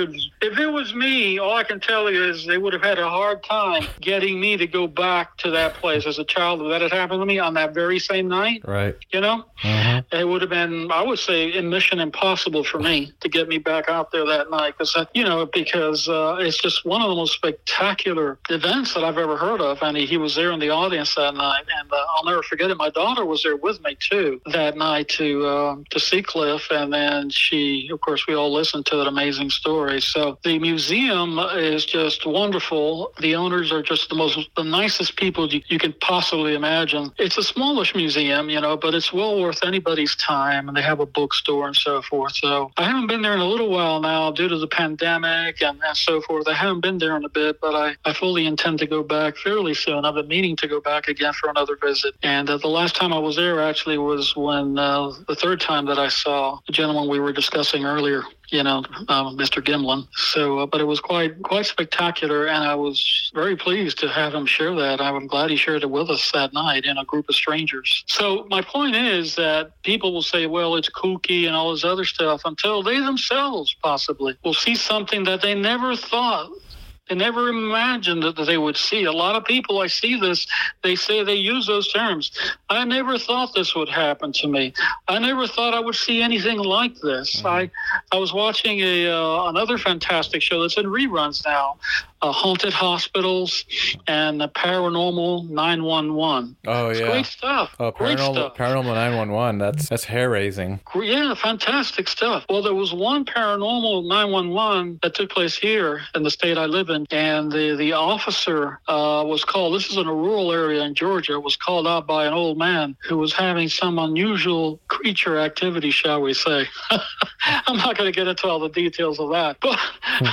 it was me, all I can tell you is they would have had a hard time getting me to go back to that place as a child. If that had happened to me on that very same night, right? You know, it would have been, I would say, a mission impossible for me to get me back out there that night. Because it's just one of the most spectacular events that I've ever heard of. And he was there in the audience that night, and I'll never forget it. My daughter was there with me too that night to see Cliff, and then she, of course, we all listened to that amazing story. So the museum is just wonderful. The owners are just the nicest people you can possibly imagine. It's a smallish museum, you know, but it's well worth anybody's time, and they have a bookstore and so forth. So I haven't been there in a little while now due to the pandemic and so forth. I haven't been there in a bit, but I fully intend to go back fairly soon. I've been meaning to go back again for another visit. And the last time I was there actually was when the third time that I saw the gentleman we were discussing earlier, you know, Mr. Gimlin. So, but it was quite spectacular, and I was very pleased to have him share that. I'm glad he shared it with us that night in a group of strangers. So my point is that people will say, well, it's kooky and all this other stuff, until they themselves possibly will see something that they never thought, they never imagined that they would see. A lot of people, I see this, they say they use those terms. I never thought this would happen to me. I never thought I would see anything like this. Mm-hmm. I was watching another fantastic show that's in reruns now, Haunted Hospitals and the Paranormal 911. Oh, it's yeah. Great stuff. Oh, Paranormal 911. That's hair-raising. Yeah, fantastic stuff. Well, there was one Paranormal 911 that took place here in the state I live in. And the officer was called, this is in a rural area in Georgia, was called out by an old man who was having some unusual creature activity, shall we say. I'm not going to get into all the details of that, but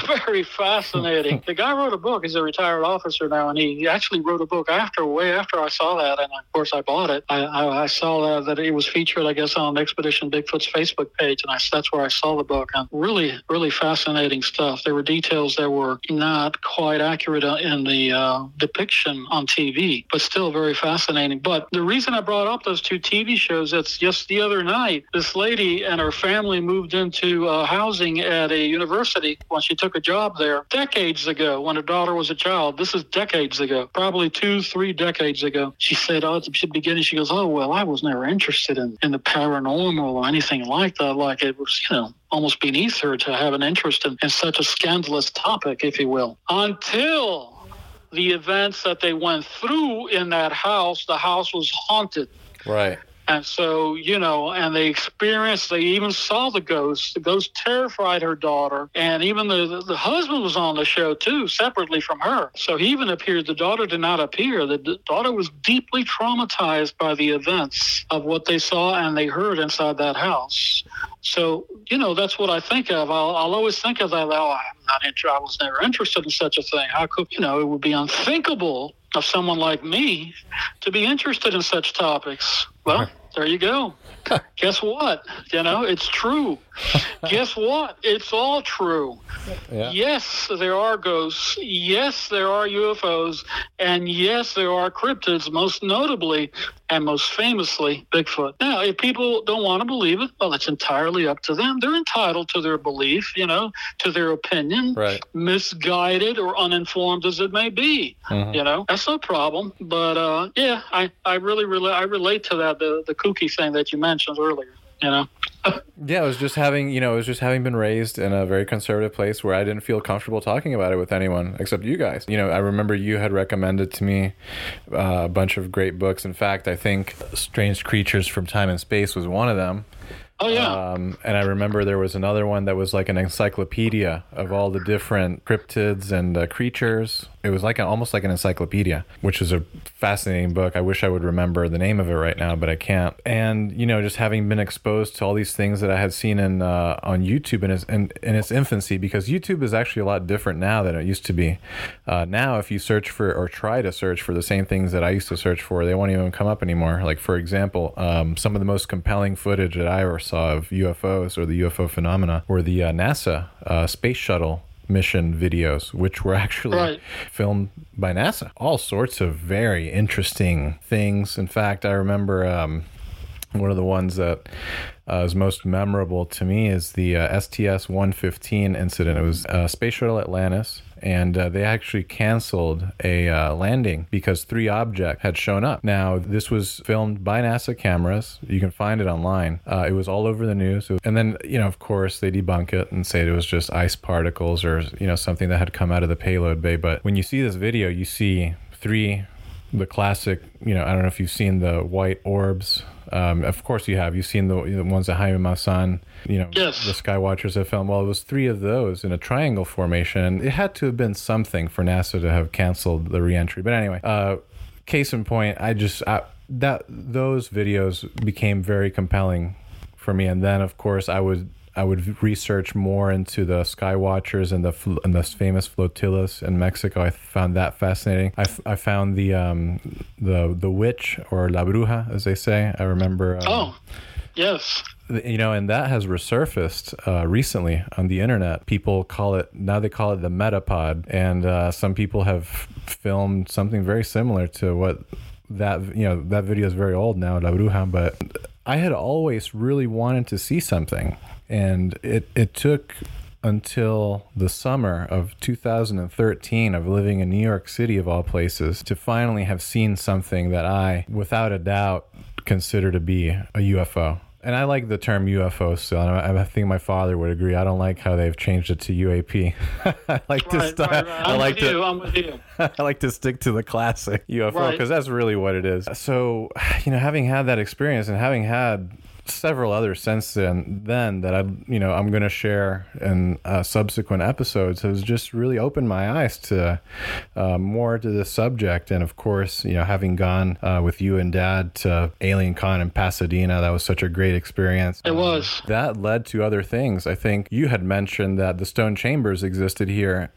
very fascinating. The guy wrote a book. He's a retired officer now, and he actually wrote a book way after I saw that, and of course I bought it. I saw that it was featured, I guess, on Expedition Bigfoot's Facebook page, and that's where I saw the book. And really, really fascinating stuff. There were details that were not quite accurate in the depiction on TV, but still very fascinating. But the reason I brought up those two TV shows, that's just the other night, this lady and her family moved into housing at a university when she took a job there decades ago when her daughter was a child. This is decades ago, probably 2-3 decades ago. She said, oh, at the beginning, she goes, oh, well, I was never interested in the paranormal or anything like that. Like it was, you know, almost beneath her to have an interest in such a scandalous topic, if you will, until the events that they went through in that house. The house was haunted. Right. And so, you know, and they even saw the ghost. The ghost terrified her daughter. And even the husband was on the show, too, separately from her. So he even appeared. The daughter did not appear. The daughter was deeply traumatized by the events of what they saw and they heard inside that house. So, you know, that's what I think of. I'll always think of that. Oh, I was never interested in such a thing. How could, you know, it would be unthinkable of someone like me to be interested in such topics. Well, there you go. Guess what? You know, it's true. Guess what? It's all true. Yeah. Yes, there are ghosts. Yes, there are UFOs. And yes, there are cryptids, most notably and most famously Bigfoot. Now, if people don't want to believe it, well, it's entirely up to them. They're entitled to their belief, you know, to their opinion, right, misguided or uninformed as it may be. Mm-hmm. You know, that's no problem. But yeah, I relate to that, the kooky thing that you mentioned earlier, you know. Yeah, I was just having been raised in a very conservative place where I didn't feel comfortable talking about it with anyone except you guys. You know, I remember you had recommended to me a bunch of great books. In fact, I think Strange Creatures from Time and Space was one of them. Oh, yeah. And I remember there was another one that was like an encyclopedia of all the different cryptids and creatures. It was like an, almost like an encyclopedia, which is a fascinating book. I wish I would remember the name of it right now, but I can't. And, you know, just having been exposed to all these things that I had seen in on YouTube in its infancy, because YouTube is actually a lot different now than it used to be. Now, if you search for or try to search for the same things that I used to search for, they won't even come up anymore. Like, for example, some of the most compelling footage that I ever saw of UFOs or the UFO phenomena were the NASA space shuttle mission videos, which were actually filmed by NASA. All sorts of very interesting things. In fact, I remember one of the ones that is most memorable to me is the STS-115 incident. It was Space Shuttle Atlantis, and they actually canceled a landing because three objects had shown up. Now, this was filmed by NASA cameras. You can find it online. It was all over the news. And then, you know, of course, they debunk it and say it was just ice particles or, you know, something that had come out of the payload bay. But when you see this video, you see three, the classic, you know, I don't know if you've seen the white orbs. Of course you have. You've seen the ones that Jaime Maussan, you know, yes, the Skywatchers have filmed. Well, it was three of those in a triangle formation. It had to have been something for NASA to have canceled the reentry. But anyway, case in point, that those videos became very compelling for me. And then, of course, I would research more into the Skywatchers and the famous flotillas in Mexico. I found that fascinating. I found the witch, or La Bruja, as they say. I remember. Yes. You know, and that has resurfaced recently on the internet. People call it, now they call it the metapod. And some people have filmed something very similar to what that, you know, that video is very old now, La Bruja. But I had always really wanted to see something. And it took until the summer of 2013 of living in New York City, of all places, to finally have seen something that I, without a doubt, consider to be a UFO. And I like the term UFO still. I think my father would agree. I don't like how they've changed it to UAP. I like to stop. I like to stick to the classic UFO because that's really what it is. So, you know, having had that experience and having had several others since then that I'm going to share in subsequent episodes, has just really opened my eyes to more to this subject. And of course, you know, having gone with you and Dad to AlienCon in Pasadena, that was such a great experience. It was. That led to other things. I think you had mentioned that the stone chambers existed here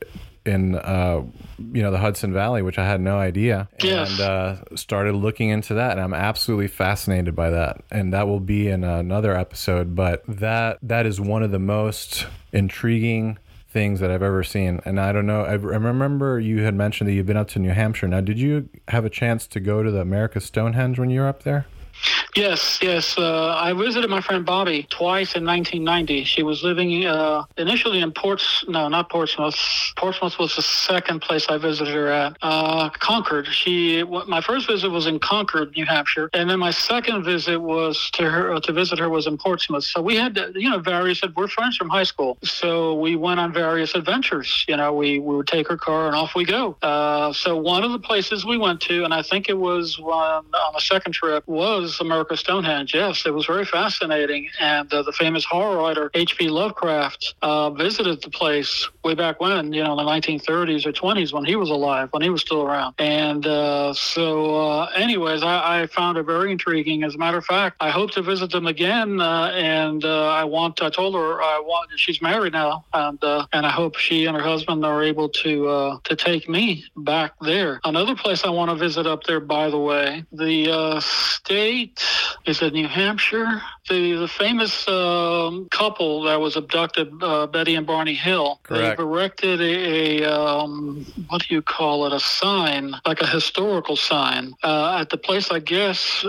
in the Hudson Valley, which I had no idea, and started looking into that, and I'm absolutely fascinated by that, and that will be in another episode. But that is one of the most intriguing things that I've ever seen. And I don't know, I remember you had mentioned that you've been up to New Hampshire. Now, did you have a chance to go to the America's Stonehenge when you were up there? Yes. I visited my friend Bobby twice in 1990. She was living initially in Portsmouth. Portsmouth was the second place I visited her at. Concord. My first visit was in Concord, New Hampshire, and then my second visit was to visit her was in Portsmouth. So we had, you know, we're friends from high school, so we went on various adventures. You know, we would take her car and off we go. So one of the places we went to, and I think it was on the second trip, was America's Stonehenge. Yes, it was very fascinating. And the famous horror writer H.P. Lovecraft visited the place way back when, you know, in the 1930s or 20s when he was alive, when he was still around. And anyways, I found it very intriguing. As a matter of fact, I hope to visit them again. I told her I want. She's married now, and I hope she and her husband are able to take me back there. Another place I want to visit up there, by the way, the state is it New Hampshire? The famous couple that was abducted, Betty and Barney Hill. Correct. They've erected a sign, like a historical sign, at the place, I guess,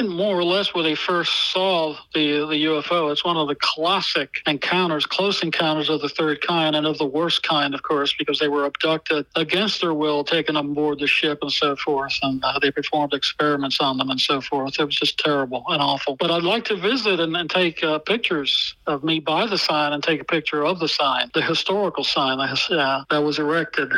more or less where they first saw the UFO. It's one of the classic encounters, close encounters of the third kind, and of the worst kind, of course, because they were abducted against their will, taken on board the ship and so forth, and they performed experiments on them and so forth. It was just terrible and awful. But I'd like to visit and take pictures of me by the sign, and take a picture of the sign, the historical sign that was erected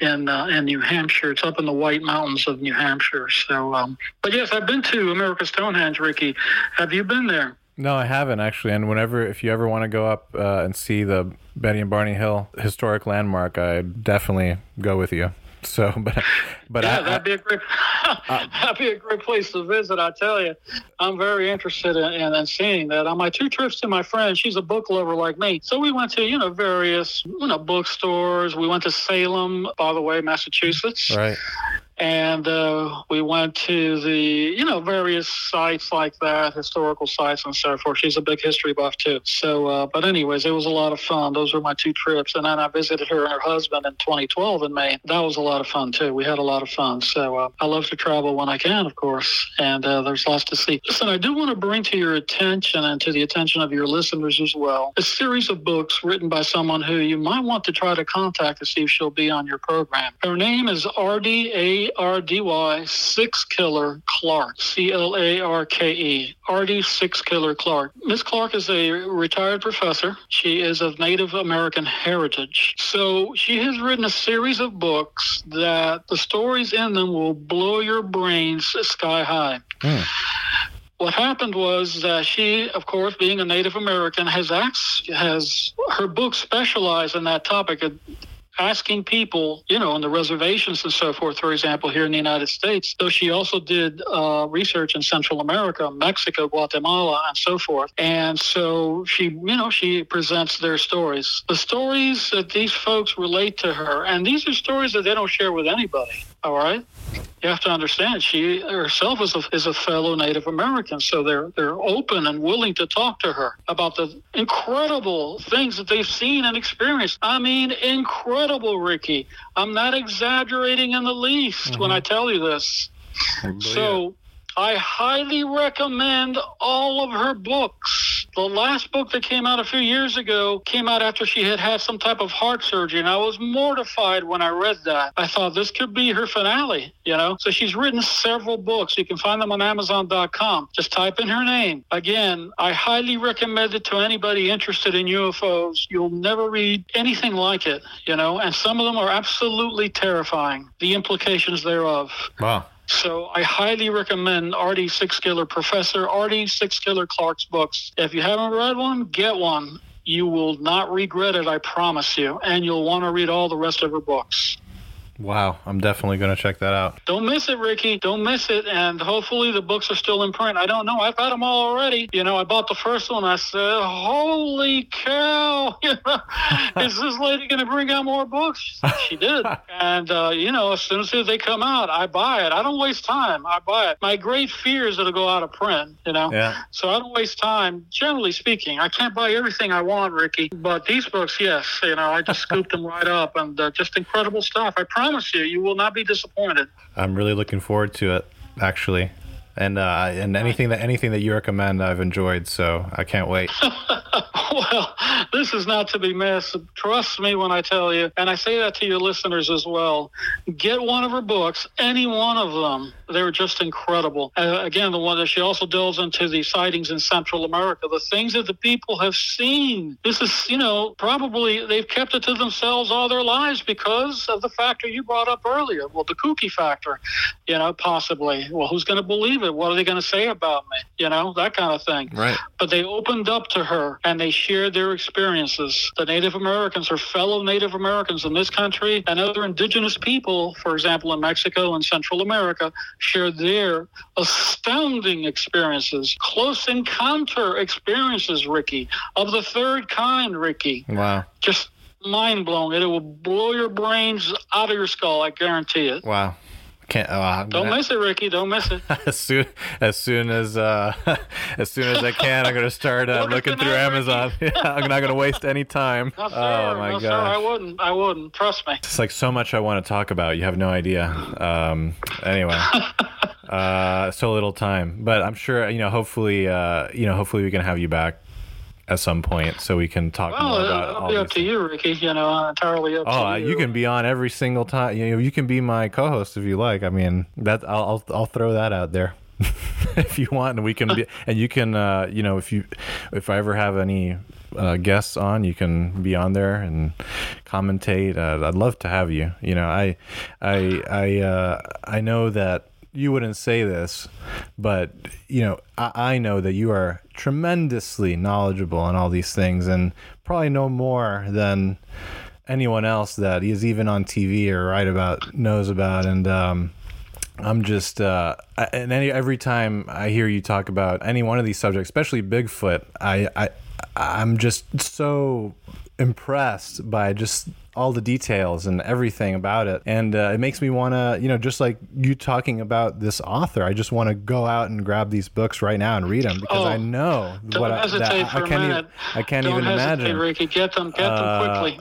in New Hampshire. It's up in the White Mountains of New Hampshire. So, but yes, I've been to America's Stonehenge, Ricky. Have you been there? No, I haven't actually. And if you ever want to go up and see the Betty and Barney Hill historic landmark, I definitely go with you. So, but yeah, that'd be a great that'd be a great place to visit. I tell you, I'm very interested in seeing that. On my two trips to my friend, she's a book lover like me, so we went to various bookstores. We went to Salem, by the way, Massachusetts, right? And we went to the various sites like that, historical sites and so forth. She's a big history buff too. So, but anyways, it was a lot of fun. Those were my two trips, and then I visited her and her husband in 2012 in Maine. That was a lot of fun too. We had a lot of fun. So I love to travel when I can, of course. And there's lots to see. Listen, I do want to bring to your attention and to the attention of your listeners as well a series of books written by someone who you might want to try to contact to see if she'll be on your program. Her name is RDY Six Killer Clark, Clarke, RD Six Killer Clark. Miss Clark is a retired professor. She is of Native American heritage. So she has written a series of books that the stories in them will blow your brains sky high. Mm. What happened was that she, of course, being a Native American, has her book specialized in that topic. Asking people, on the reservations and so forth, for example, here in the United States. So she also did research in Central America, Mexico, Guatemala, and so forth. And so she presents their stories. The stories that these folks relate to her, and these are stories that they don't share with anybody, all right? You have to understand, she herself is a fellow Native American, so they're open and willing to talk to her about the incredible things that they've seen and experienced. I mean, incredible, Ricky. I'm not exaggerating in the least when I tell you this. So I highly recommend all of her books. The last book that came out a few years ago came out after she had some type of heart surgery, and I was mortified when I read that. I thought this could be her finale, So she's written several books. You can find them on Amazon.com. Just type in her name. Again, I highly recommend it to anybody interested in UFOs. You'll never read anything like it, and some of them are absolutely terrifying, the implications thereof. Wow. So I highly recommend Professor R.D. Six Killer Clark's books. If you haven't read one, get one. You will not regret it, I promise you. And you'll want to read all the rest of her books. Wow, I'm definitely going to check that out. Don't miss it, Ricky. Don't miss it. And hopefully the books are still in print. I don't know. I've had them all already. I bought the first one. I said, holy cow. Is this lady going to bring out more books? She did. And, as soon as they come out, I buy it. I don't waste time. I buy it. My great fear is it'll go out of print, Yeah. So I don't waste time. Generally speaking, I can't buy everything I want, Ricky. But these books, yes, I just scooped them right up. And just incredible stuff. I promise you will not be disappointed. I'm really looking forward to it, actually, and anything that you recommend, I've enjoyed, so I can't wait. Well, this is not to be missed. Trust me when I tell you, and I say that to your listeners as well. Get one of her books, any one of them. They're just incredible. Again, the one that she also delves into the sightings in Central America, the things that the people have seen. This is, probably they've kept it to themselves all their lives because of the factor you brought up earlier. Well, the kooky factor, possibly. Well, who's going to believe it? What are they going to say about me? That kind of thing. Right. But they opened up to her and they shared their experiences. The Native Americans, her fellow Native Americans in this country and other indigenous people, for example, in Mexico and Central America, share their astounding experiences, close encounter experiences, Ricky, of the third kind, Ricky. Wow. Just mind-blowing. It will blow your brains out of your skull, I guarantee it. Wow. Don't miss it, Ricky. Don't miss it. As soon as I can, I'm going to start looking through Amazon. Yeah, I'm not going to waste any time. No, sir. Oh my God. I wouldn't. Trust me. It's like so much I want to talk about. You have no idea. Anyway. So little time, but I'm sure, hopefully we can have you back at some point so we can talk more about all these. Well, it'll be up to you, Ricky, entirely up to you. You can be on every single time. You can be my co-host if you like. I mean, that I'll throw that out there if you want, and we can be, and you can, if I ever have any guests on, you can be on there and commentate. I'd love to have you. I know that you wouldn't say this, but I know that you are tremendously knowledgeable on all these things and probably know more than anyone else that is even on TV or write about knows about. And I'm just and every time I hear you talk about any one of these subjects, especially Bigfoot, I'm just so impressed by just all the details and everything about it. And it makes me want to, you know, just like you talking about this author, I just want to go out and grab these books right now and read them, because I know what I can't even imagine. Ricky, get them quickly.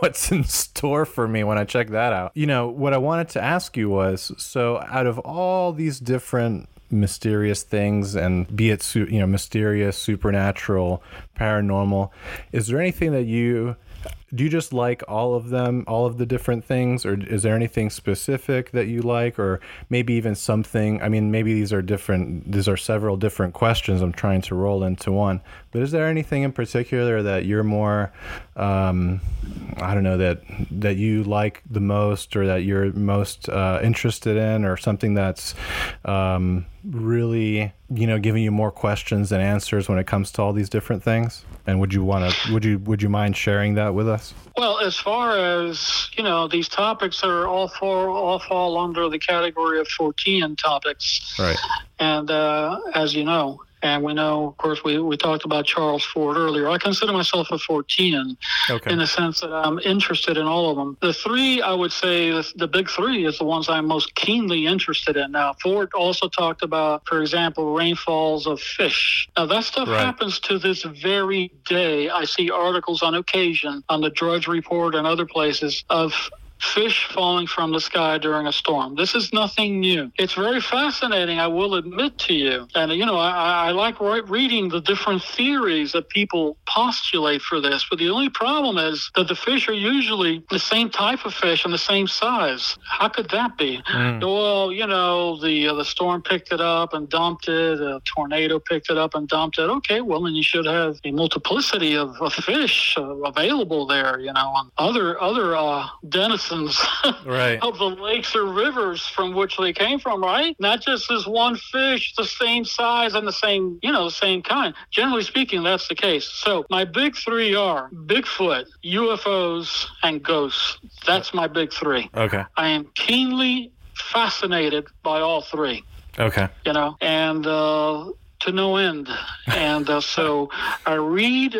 What's in store for me when I check that out. You know, what I wanted to ask you was, so out of all these different mysterious things, and be it, you know, mysterious, supernatural, paranormal, is there anything that you do you just like all of them, all of the different things, or is there anything specific that you like, or maybe even something? I mean, maybe these are different, these are several different questions I'm trying to roll into one, but is there anything in particular that you're more, I don't know, that you like the most, or that you're most interested in, or something that's really, you know, giving you more questions than answers when it comes to all these different things? And would you mind sharing that with us? Well, as far as, you know, these topics are all fall under the category of 14 topics. Right. And as you know, and we know, of course, we talked about Charles Fort earlier. I consider myself a 14 in the sense that I'm interested in all of them. The three, I would say, the big three is the ones I'm most keenly interested in. Now, Fort also talked about, for example, rainfalls of fish. Now, that stuff happens to this very day. I see articles on occasion on the Drudge Report and other places of fish falling from the sky during a storm. This is nothing new. It's very fascinating, I will admit to you. And, you know, I like reading the different theories that people postulate for this. But the only problem is that the fish are usually the same type of fish and the same size. How could that be? Well, you know, the storm picked it up and dumped it. A tornado picked it up and dumped it. Okay, well, then you should have a multiplicity of fish available there, you know, and other denizens of the lakes or rivers from which they came from, right? Not just this one fish, the same size and the same, you know, the same kind. Generally speaking, that's the case. So my big three are Bigfoot, UFOs, and ghosts. That's my big three. Okay. I am keenly fascinated by all three. Okay. You know, and to no end. And so I read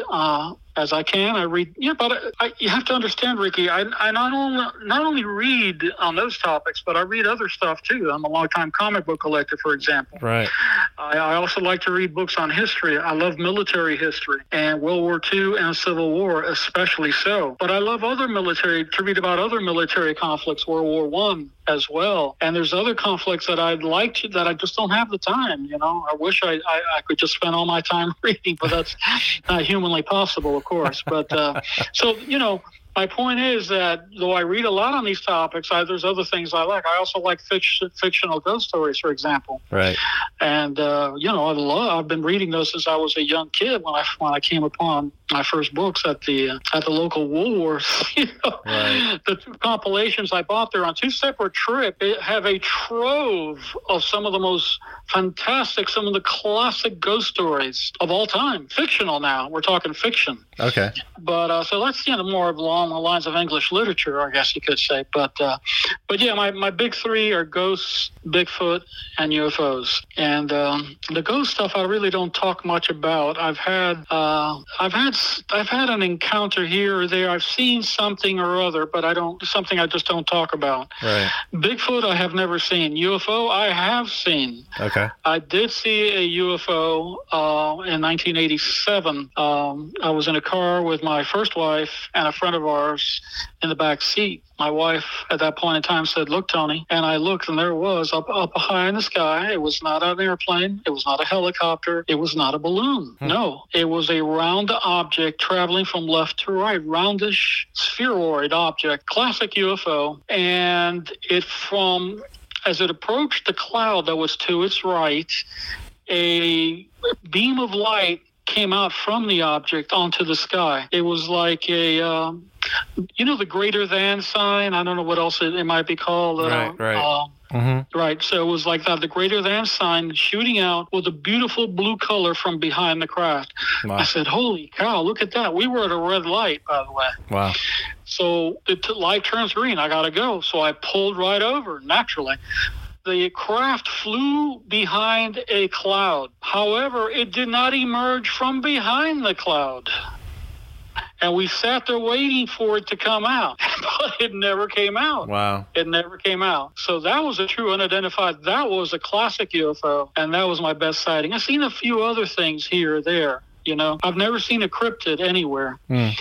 as I can. I read, yeah, but you have to understand, Ricky, I not only read on those topics, but I read other stuff too. I'm a longtime comic book collector, for example. Right. I also like to read books on history. I love military history and World War II and Civil War, especially so. But I love to read about other military conflicts, World War One as well. And there's other conflicts that I'd like to, that I just don't have the time, you know. I wish I could just spend all my time reading, but that's not humanly possible, of course. But so, you know, my point is that though I read a lot on these topics, there's other things I like. I also like fictional ghost stories, for example. Right. And you know, I've been reading those since I was a young kid. When I came upon my first books at the local Woolworths, you know, the two compilations I bought there on two separate trips have a trove of some of the most fantastic, some of the classic ghost stories of all time. Fictional now, we're talking fiction. Okay. But so that's, you know, more of along the lines of English literature, I guess you could say. But yeah, my big three are ghosts, Bigfoot, and UFOs. And the ghost stuff I really don't talk much about. I've had an encounter here or there. I've seen something or other, but something I just don't talk about. Right. Bigfoot, I have never seen. UFO, I have seen. Okay. I did see a UFO in 1987. I was in a car with my first wife and a friend of ours in the back seat. My wife at that point in time said, "Look, Tony." And I looked, and there it was up high in the sky. It was not an airplane. It was not a helicopter. It was not a balloon. No, it was a round object traveling from left to right, roundish spheroid object, classic UFO. And as it approached the cloud that was to its right, a beam of light came out from the object onto the sky. It was like a, you know, the greater than sign. I don't know what else it might be called. Right. So it was like that, the greater than sign shooting out with a beautiful blue color from behind the craft. Wow. I said, "Holy cow, look at that." We were at a red light, by the way. Wow. So the light turns green. I got to go. So I pulled right over, naturally. The craft flew behind a cloud. However, it did not emerge from behind the cloud. And we sat there waiting for it to come out, but it never came out. Wow. It never came out. So that was a true unidentified. That was a classic UFO, and that was my best sighting. I've seen a few other things here or there, you know. I've never seen a cryptid anywhere. Mm.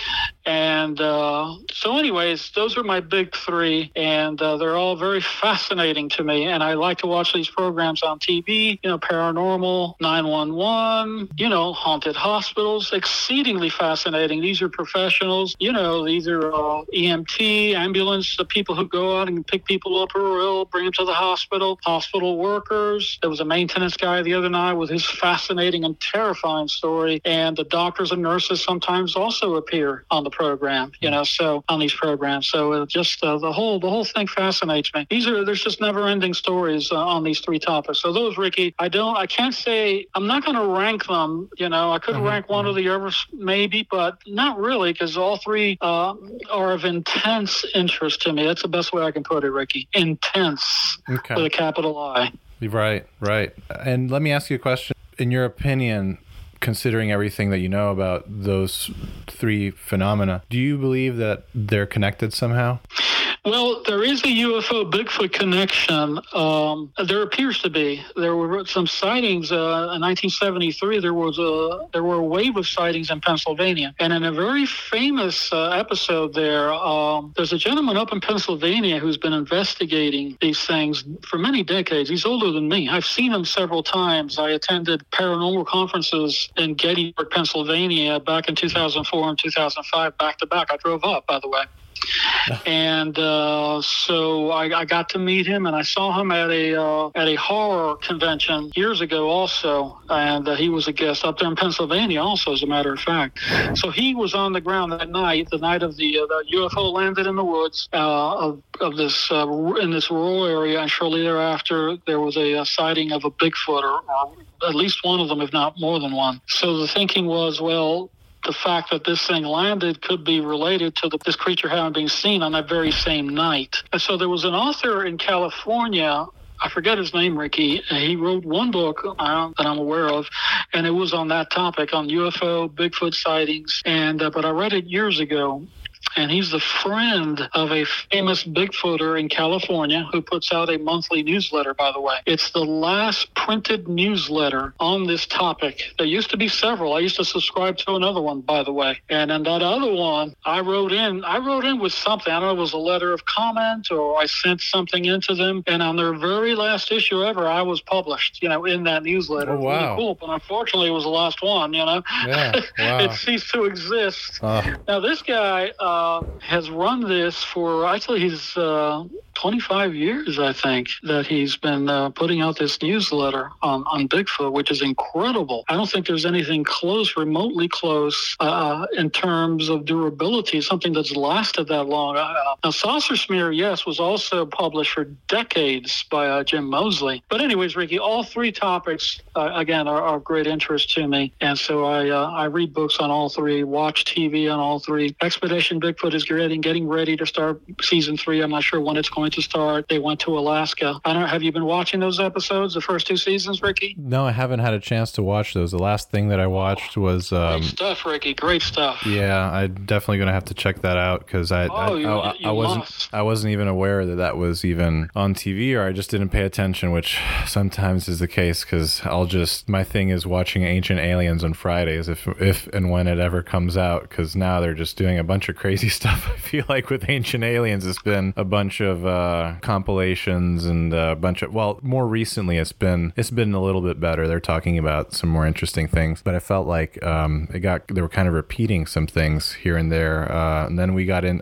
And so anyways, those are my big three, and they're all very fascinating to me. And I like to watch these programs on TV, you know, Paranormal, 911, you know, Haunted Hospitals, exceedingly fascinating. These are professionals, you know, these are EMT, ambulance, the people who go out and pick people up who are ill, bring them to the hospital, hospital workers. There was a maintenance guy the other night with his fascinating and terrifying story. And the doctors and nurses sometimes also appear on the program, you know, so on these programs. So just the whole thing fascinates me. There's just never-ending stories on these three topics. So those, Ricky, I'm not going to rank them, you know. I could rank one or the other maybe, but not really, because all three are of intense interest to me. That's the best way I can put it, Ricky. Intense, okay, with a capital I. Right. And let me ask you a question. In your opinion, considering everything that you know about those three phenomena, do you believe that they're connected somehow? Well, there is a UFO Bigfoot connection. There appears to be. There were some sightings in 1973. There were a wave of sightings in Pennsylvania, and in a very famous episode there, there's a gentleman up in Pennsylvania who's been investigating these things for many decades. He's older than me. I've seen him several times. I attended paranormal conferences in Gettysburg, Pennsylvania, back in 2004 and 2005, back to back. I drove up, by the way. And so I got to meet him, and I saw him at a horror convention years ago also, and he was a guest up there in Pennsylvania also, as a matter of fact. So he was on the ground that night, the night of the UFO landed in the woods of this in this rural area, and shortly thereafter there was a sighting of a Bigfoot, or at least one of them, if not more than one. So the thinking was, well, the fact that this thing landed could be related to this creature having been seen on that very same night. And so there was an author in California, I forget his name, Ricky. He wrote one book that I'm aware of, and it was on that topic, on UFO, Bigfoot sightings. And but I read it years ago. And he's the friend of a famous Bigfooter in California who puts out a monthly newsletter, by the way. It's the last printed newsletter on this topic. There used to be several. I used to subscribe to another one, by the way. And in that other one, I wrote in with something. I don't know if it was a letter of comment or I sent something into them. And on their very last issue ever, I was published, you know, in that newsletter. Oh, wow. Really cool. But unfortunately, it was the last one, you know. Yeah, wow. It ceased to exist. Now, this guy... has run this for, actually, he's 25 years, I think, that he's been putting out this newsletter on Bigfoot, which is incredible. I don't think there's anything close, remotely close, in terms of durability, something that's lasted that long. Now, Saucer Smear, yes, was also published for decades by Jim Mosley. But anyways, Ricky, all three topics, again, are of great interest to me. And so I read books on all three, watch TV on all three. Expedition Bigfoot is getting ready to start season 3. I'm not sure when it's going to start. They went to Alaska. I don't know. Have you been watching those episodes, the first 2 seasons, Ricky? No, I haven't had a chance to watch those. The last thing that I watched was... great stuff, Ricky. Great stuff. Yeah, I'm definitely going to have to check that out because I wasn't even aware that was even on TV, or I just didn't pay attention, which sometimes is the case because my thing is watching Ancient Aliens on Fridays if and when it ever comes out, because now they're just doing a bunch of crazy stuff. I feel like with Ancient Aliens, it's been a bunch of compilations and a bunch of, well, more recently it's been a little bit better. They're talking about some more interesting things, but I felt like they were kind of repeating some things here and there. And then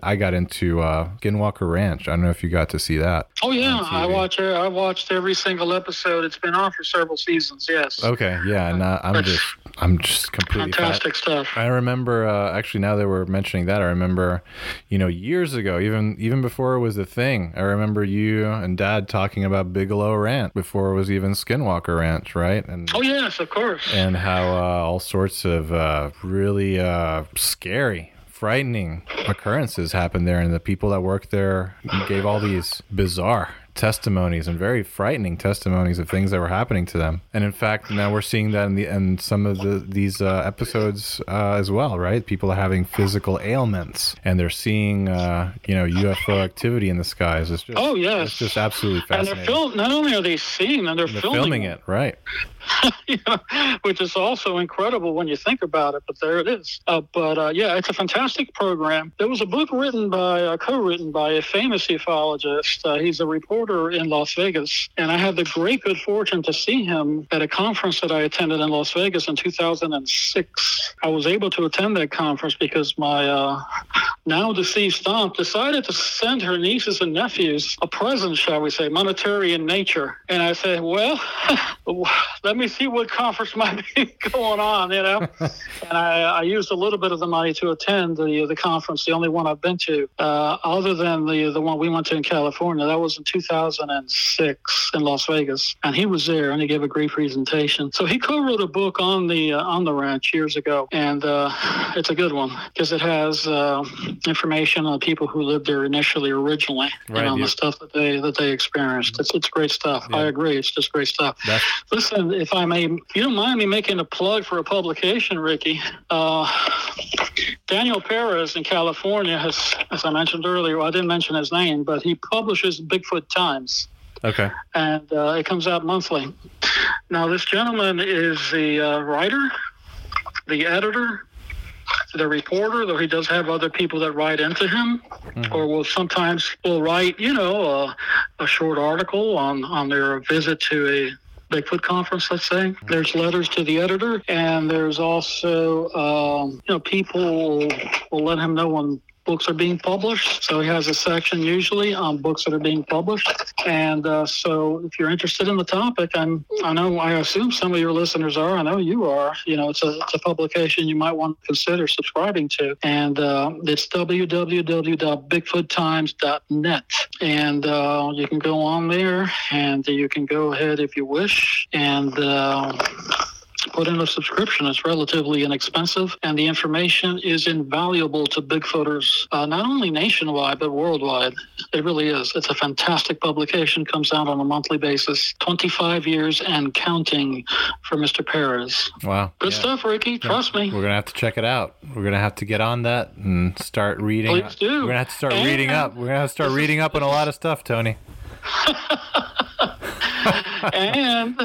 I got into Skinwalker Ranch. I don't know if you got to see that. Oh yeah, I watched every single episode. It's been on for several seasons. Yes. Okay. Yeah. And I'm just completely fantastic stuff. I remember actually, now that we're mentioning that, I remember, you know, years ago, even before it was a thing, I remember you and Dad talking about Bigelow Ranch before it was even Skinwalker Ranch, right? And oh yes, of course. And how all sorts of really scary frightening occurrences happened there, and the people that worked there gave all these bizarre testimonies and very frightening testimonies of things that were happening to them. And in fact, now we're seeing that in some of these episodes as well, right? People are having physical ailments, and they're seeing UFO activity in the skies. It's just, it's just absolutely fascinating. And they're not only are they seeing them, they're filming it, right? Which is also incredible when you think about it, but there it is. It's a fantastic program. There was a book co-written by a famous ufologist. He's a reporter in Las Vegas, and I had the great good fortune to see him at a conference that I attended in Las Vegas in 2006. I was able to attend that conference because my now deceased aunt decided to send her nieces and nephews a present, shall we say, monetary in nature. And I said, well, let me see what conference might be going on, you know. And I used a little bit of the money to attend the conference, the only one I've been to, other than the one we went to in California. That was in 2006 in Las Vegas, and he was there, and he gave a great presentation. So he co-wrote a book on the ranch years ago, and it's a good one because it has information on people who lived there originally, right, and on the stuff that they experienced. It's great stuff. Yeah. I agree. It's just great stuff. Listen, if I may, if you don't mind me making a plug for a publication, Ricky, Daniel Perez in California has, as I mentioned earlier, well, I didn't mention his name, but he publishes Bigfoot Times. Okay. And it comes out monthly. Now, this gentleman is the writer, the editor, the reporter, though he does have other people that write into him, mm-hmm. or will sometimes write, a short article on their visit to a Bigfoot conference, let's say. There's letters to the editor, and there's also, people will let him know when books are being published. So he has a section usually on books that are being published. And so if you're interested in the topic, I assume some of your listeners are, I know you are, it's a publication you might want to consider subscribing to. And it's www.bigfoottimes.net. And you can go on there, and you can go ahead if you wish. And put in a subscription. It's relatively inexpensive, and the information is invaluable to Bigfooters, not only nationwide, but worldwide. It really is. It's a fantastic publication. Comes out on a monthly basis. 25 years and counting for Mr. Perez. Wow. Good stuff, Ricky. Trust me. We're going to have to check it out. We're going to have to get on that and start reading. Please do. We're going to have to start reading up. We're going to have to start reading up on a lot of stuff, Tony. And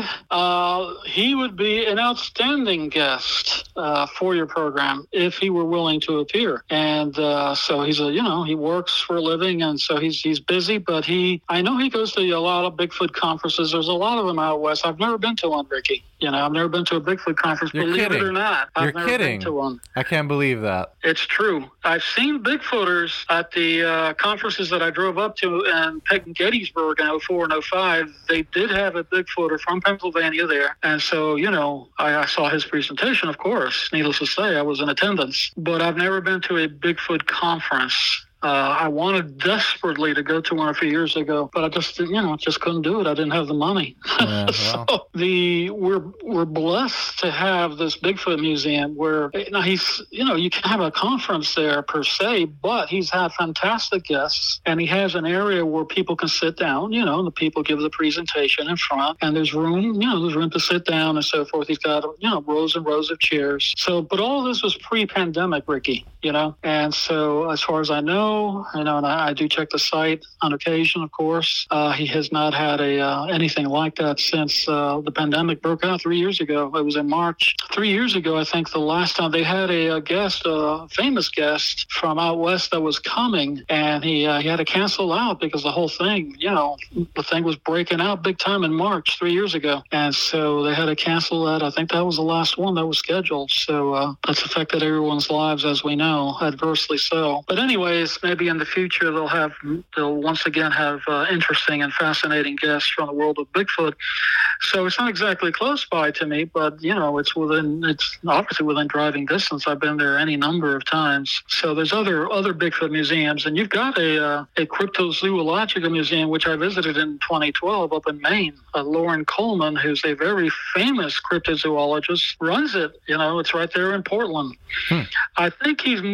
he would be an outstanding guest for your program if he were willing to appear. And so he's he works for a living, and so he's busy. But I know he goes to a lot of Bigfoot conferences. There's a lot of them out west. I've never been to one, Ricky. I've never been to a Bigfoot conference. Believe it or not, I've never been to one. I can't believe that. It's true. I've seen Bigfooters at the conferences that I drove up to in Gettysburg in 04 and 05. They did have a Bigfooter from Pennsylvania there. And so, I saw his presentation, of course. Needless to say, I was in attendance. But I've never been to a Bigfoot conference. I wanted desperately to go to one a few years ago, but I just couldn't do it. I didn't have the money. Yeah, well. So we're blessed to have this Bigfoot museum where you can have a conference there per se, but he's had fantastic guests, and he has an area where people can sit down. And the people give the presentation in front, and there's room. There's room to sit down and so forth. He's got rows and rows of chairs. So, but all this was pre-pandemic, Ricky. And so as far as I know. And I do check the site on occasion, of course. He has not had anything like that since the pandemic broke out 3 years ago. It was in March. 3 years ago, I think, the last time they had a guest, a famous guest from out west that was coming, and he had to cancel out because the whole thing, the thing was breaking out big time in March 3 years ago. And so they had to cancel that. I think that was the last one that was scheduled. So that's affected everyone's lives, as we know, adversely so. But anyways, maybe in the future they'll once again have interesting and fascinating guests from the world of Bigfoot. So it's not exactly close by to me, but you know, it's obviously within driving distance. I've been there any number of times. So there's other Bigfoot museums, and you've got a cryptozoological museum which I visited in 2012 up in Maine. Lauren Coleman, who's a very famous cryptozoologist, runs it. You know, it's right there in Portland. Hmm. I think he's in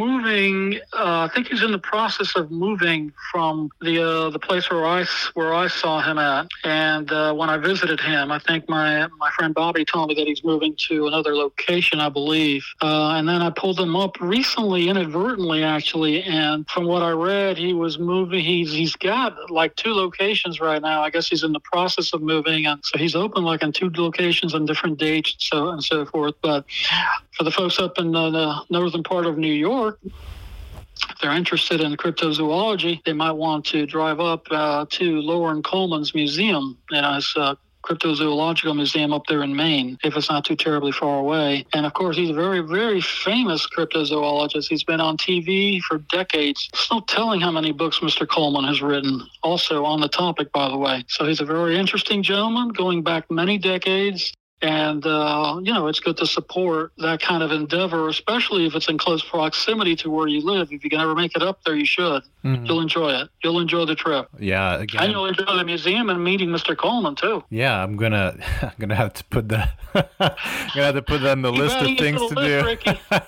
the process of moving from the place where I saw him at. And when I visited him, I think my friend Bobby told me that he's moving to another location, I believe. And then I pulled him up recently, inadvertently actually. And from what I read, he was moving. He's got like 2 locations right now. I guess he's in the process of moving, and so he's open like in 2 locations on different dates, so and so forth. But for the folks up in the northern part of New York, if they're interested in cryptozoology, they might want to drive up to Lauren Coleman's museum. You know, it's cryptozoological museum up there in Maine, if it's not too terribly far away. And of course, he's a very, very famous cryptozoologist. He's been on TV for decades. It's no telling how many books Mr. Coleman has written, also on the topic, by the way. So he's a very interesting gentleman, going back many decades. And, you know, it's good to support that kind of endeavor, especially if it's in close proximity to where you live. If you can ever make it up there, you should. Mm-hmm. You'll enjoy it. You'll enjoy the trip. Yeah. Again. And you'll enjoy the museum and meeting Mr. Coleman, too. Yeah, I'm gonna have to put that on the list of things to do.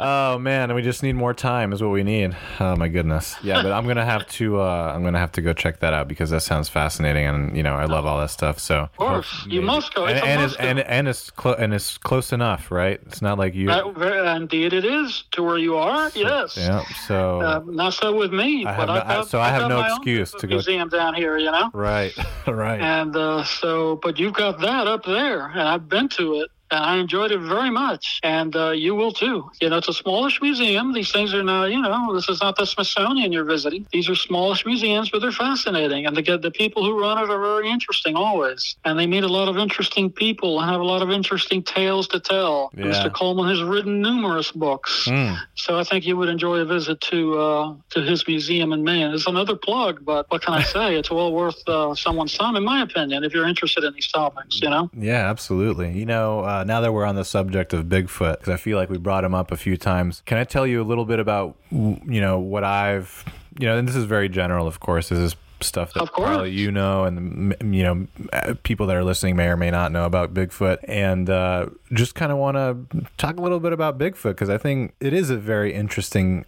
Oh man, we just need more time is what we need. Oh my goodness. Yeah, but I'm gonna have to go check that out, because that sounds fascinating, and you know, I love all that stuff. So of course you must go. It's close enough, right? It's not like you indeed it is to where you are. Yes. Yeah. So not so with me. I have no excuse to go museum down here, you know. Right. Right. And but you've got that up there, and I've been to it. And I enjoyed it very much, and you will too. You know, it's a smallish museum. These things are not, you know, this is not the Smithsonian you're visiting. These are smallish museums, but they're fascinating. And the people who run it are very interesting always. And they meet a lot of interesting people and have a lot of interesting tales to tell. Yeah. Mr. Coleman has written numerous books. Mm. So I think you would enjoy a visit to his museum in Maine. It's another plug, but what can I say? It's well worth someone's time, in my opinion, if you're interested in these topics, you know? Yeah, absolutely. You know, now that we're on the subject of Bigfoot, because I feel like we brought him up a few times, can I tell you a little bit about, you know, what I've, you know, and this is very general, of course, this is stuff that probably you know, and you know, people that are listening may or may not know about Bigfoot, and just kind of want to talk a little bit about Bigfoot, because I think it is a very interesting.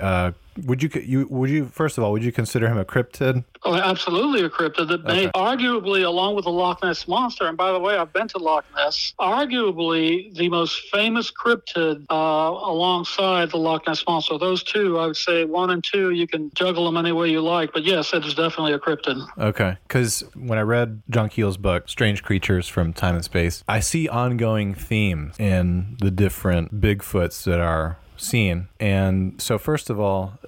Would you first of all, would you consider him a cryptid? Oh, absolutely a cryptid. Okay. Arguably, along with the Loch Ness monster, and by the way, I've been to Loch Ness. Arguably the most famous cryptid alongside the Loch Ness monster. Those two, I would say 1 and 2. You can juggle them any way you like, but yes, it is definitely a cryptid. Okay, because when I read John Keel's book, Strange Creatures from Time and Space, I see ongoing themes in the different Bigfoots that are seen. And so first of all,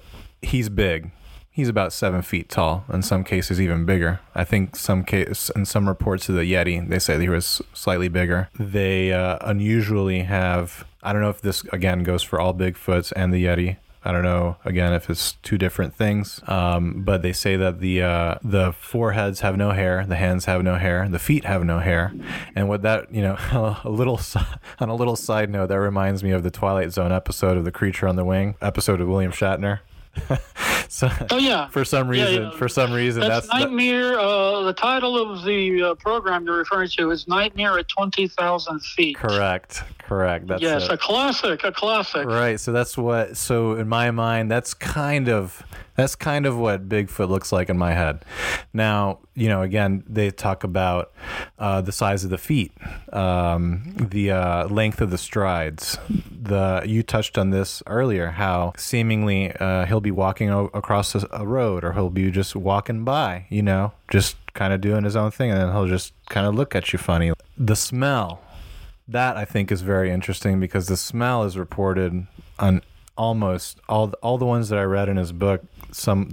he's big. He's about 7 feet tall, in some cases even bigger. I think in some reports of the Yeti, they say that he was slightly bigger. They unusually have, I don't know if this again goes for all Bigfoots and the Yeti, I don't know, again, if it's 2 different things, but they say that the foreheads have no hair, the hands have no hair, the feet have no hair. And what that, you know, on a little side note, that reminds me of the Twilight Zone episode of The Creature on the Wing, episode of William Shatner. So, oh yeah. For some reason, that's Nightmare. The title of the program you're referring to is Nightmare at 20,000 Feet. Correct. That's yes, it. A classic. Right. So that's what. So in my mind, that's kind of what Bigfoot looks like in my head. Now, you know, again, they talk about the size of the feet, the length of the strides. You touched on this earlier, how seemingly he'll be walking across a road, or he'll be just walking by, you know, just kind of doing his own thing, and then he'll just kind of look at you funny. The smell, that I think is very interesting, because the smell is reported on almost all the ones that I read in his book.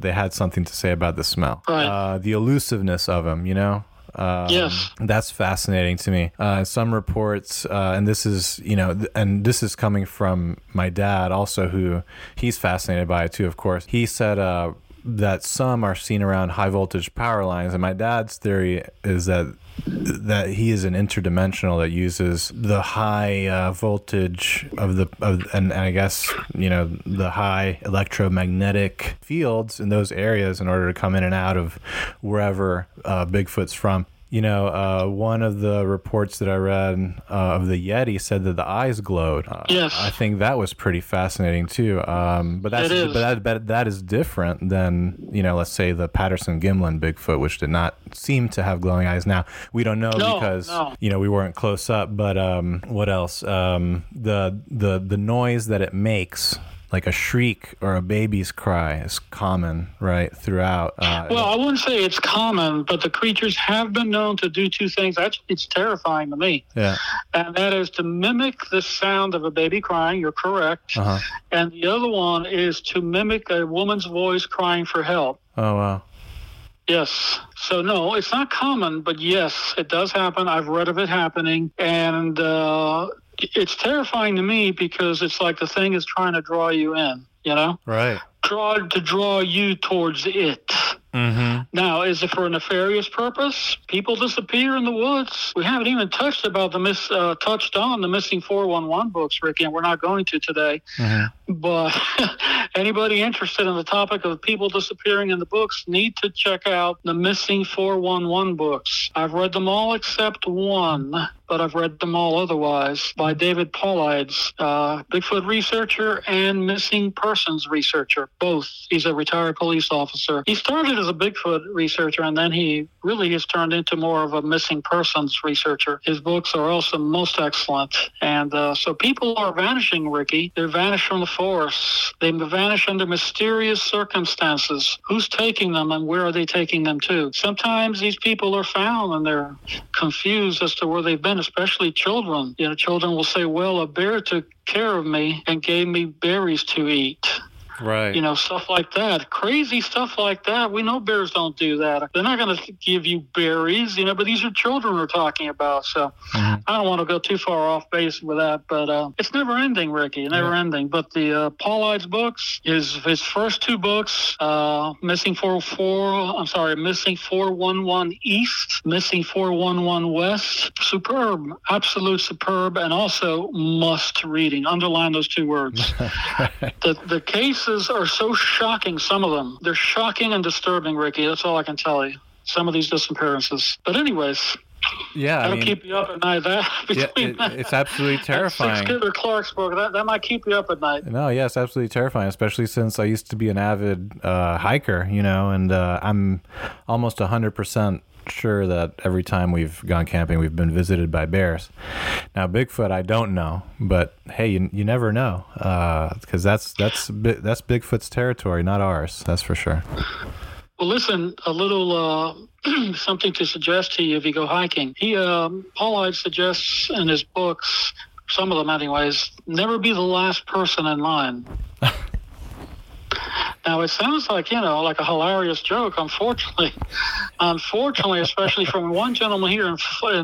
They had something to say about the smell, right. The elusiveness of him, you know, Yes. That's fascinating to me. Some reports, and this is, you know, and this is coming from my dad also, who he's fascinated by it too, of course. He said that some are seen around high voltage power lines. And my dad's theory is that he is an interdimensional that uses the high voltage of and I guess, you know, the high electromagnetic fields in those areas in order to come in and out of wherever Bigfoot's from. You know, one of the reports that I read of the Yeti said that the eyes glowed. Yes, I think that was pretty fascinating too. But that is different than, you know, let's say the Patterson-Gimlin Bigfoot, which did not seem to have glowing eyes. Now we don't know you know, we weren't close up. But what else? The noise that it makes, like a shriek or a baby's cry, is common, right, throughout. Well, I wouldn't say it's common, but the creatures have been known to do two things. Actually, it's terrifying to me. Yeah. And that is to mimic the sound of a baby crying. You're correct. Uh-huh. And the other one is to mimic a woman's voice crying for help. Oh, wow. Yes. So, no, it's not common, but yes, it does happen. I've read of it happening. And it's terrifying to me because it's like the thing is trying to draw you in, you know? Right. To draw you towards it. Mm-hmm. Now, is it for a nefarious purpose? People disappear in the woods. We haven't even touched on the Missing 411 books, Ricky, and we're not going to today. Mm-hmm. But anybody interested in the topic of people disappearing in the books need to check out the Missing 411 books. I've read them all except one, but I've read them all otherwise, by David Paulides, Bigfoot researcher and missing persons researcher, both. He's a retired police officer. He started as a Bigfoot researcher, and then he really has turned into more of a missing persons researcher. His books are also most excellent. And so people are vanishing, Ricky. They're vanished from the forest. They vanish under mysterious circumstances. Who's taking them, and where are they taking them to? Sometimes these people are found, and they're confused as to where they've been, especially children. You know, children will say, well, a bear took care of me and gave me berries to eat. Right. You know, stuff like that. Crazy stuff like that. We know bears don't do that. They're not going to give you berries, you know, but these are children we're talking about. So I don't want to go too far off base with that, but it's never ending, Ricky, never ending. But the Paulides books, his first two books, Missing 411 East, Missing 411 West, superb, absolute superb, and also must reading. Underline those two words. The cases are so shocking, some of them. They're shocking and disturbing, Ricky. That's all I can tell you. Some of these disappearances. But anyways, yeah, that'll keep you up at night. It's absolutely terrifying. Skinner Clark's book, that might keep you up at night. No, yeah, it's absolutely terrifying, especially since I used to be an avid hiker, you know, and I'm almost 100% sure that every time we've gone camping, we've been visited by bears. Now, Bigfoot, I don't know, but hey, you never know, because that's Bigfoot's territory, not ours. That's for sure. Well, listen, a little something to suggest to you if you go hiking. Paulides suggests in his books, some of them anyways, never be the last person in line. Now, it sounds like, you know, like a hilarious joke, unfortunately, especially from one gentleman here in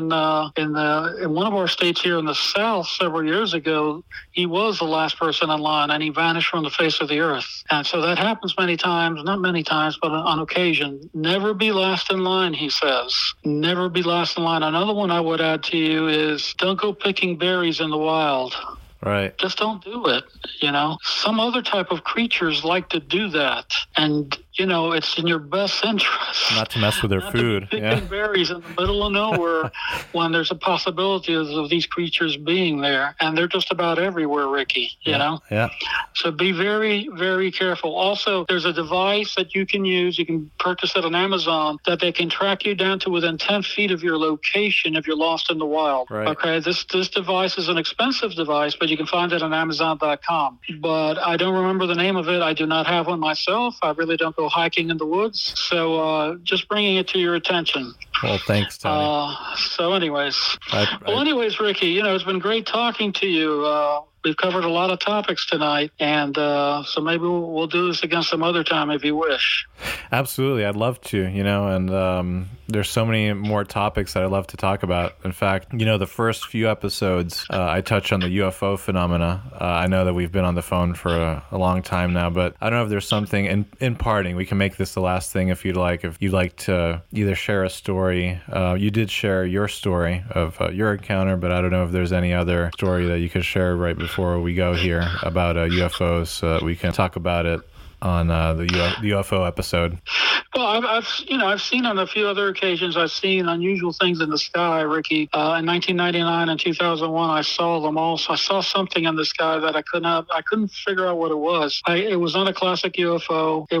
one of our states here in the South several years ago. He was the last person in line, and he vanished from the face of the earth. And so that happens many times, not many times, but on occasion. Never be last in line, he says. Never be last in line. Another one I would add to you is don't go picking berries in the wild. Right. Just don't do it, you know. Some other type of creatures like to do that. And, you know, it's in your best interest not to mess with their food. Picking berries in the middle of nowhere when there's a possibility of these creatures being there. And they're just about everywhere, Ricky, you know? Yeah. So be very, very careful. Also, there's a device that you can use. You can purchase it on Amazon that they can track you down to within 10 feet of your location if you're lost in the wild. Right. Okay. This device is an expensive device, but you can find it on Amazon.com. But I don't remember the name of it. I do not have one myself. I really don't go hiking in the woods. So just bringing it to your attention. Well, thanks, Tony. Anyways, Ricky, you know, it's been great talking to you. We've covered a lot of topics tonight, and so maybe we'll do this again some other time if you wish. Absolutely. I'd love to, you know, and there's so many more topics that I love to talk about. In fact, you know, the first few episodes, I touch on the UFO phenomena. I know that we've been on the phone for a long time now, but I don't know if there's something in parting. We can make this the last thing if you'd like. If you'd like to either share a story, you did share your story of your encounter, but I don't know if there's any other story that you could share right before we go here about UFOs so that we can talk about it on the UFO episode. Well, I've seen on a few other occasions, I've seen unusual things in the sky, Ricky. In 1999 and 2001, I saw them all. So I saw something in the sky that I couldn't figure out what it was. It was not a classic UFO. It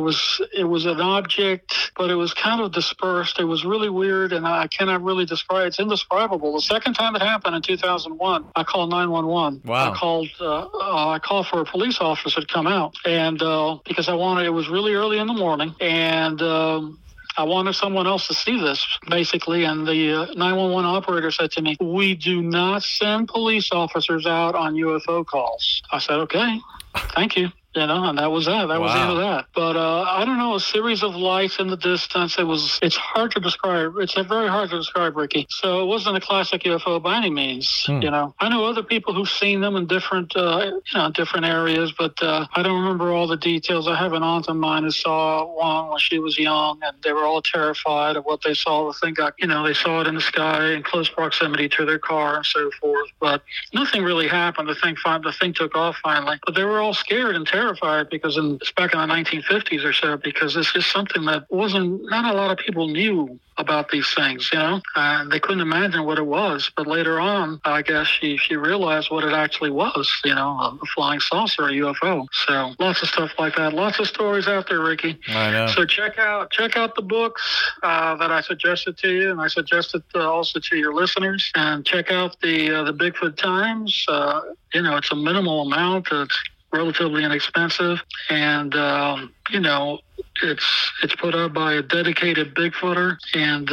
was an object, but it was kind of dispersed. It was really weird, and I cannot really describe. It's indescribable. The second time it happened in 2001, I called 911. Wow. I called for a police officer to come out, and because it was really early in the morning, and I wanted someone else to see this, basically, and the 911 operator said to me, "We do not send police officers out on UFO calls." I said, "Okay, thank you." You know, and that was that. That was the end of that. But I don't know, a series of lights in the distance. It's hard to describe. It's very hard to describe, Ricky. So it wasn't a classic UFO by any means. You know, I know other people who've seen them in different, different areas, but I don't remember all the details. I have an aunt of mine who saw one when she was young, and they were all terrified of what they saw. The thing got, you know, they saw it in the sky in close proximity to their car and so forth. But nothing really happened. The thing took off finally, but they were all scared and terrified because it's back in the 1950s or so, because it's just something that not a lot of people knew about these things, you know, and they couldn't imagine what it was. But later on, I guess she realized what it actually was, you know, a flying saucer, a UFO. So lots of stuff like that. Lots of stories out there, Ricky. I know. So check out the books that I suggested to you, and I suggested also to your listeners. And check out the Bigfoot Times. You know, it's a minimal amount. It's relatively inexpensive, and you know, it's put out by a dedicated Bigfooter, and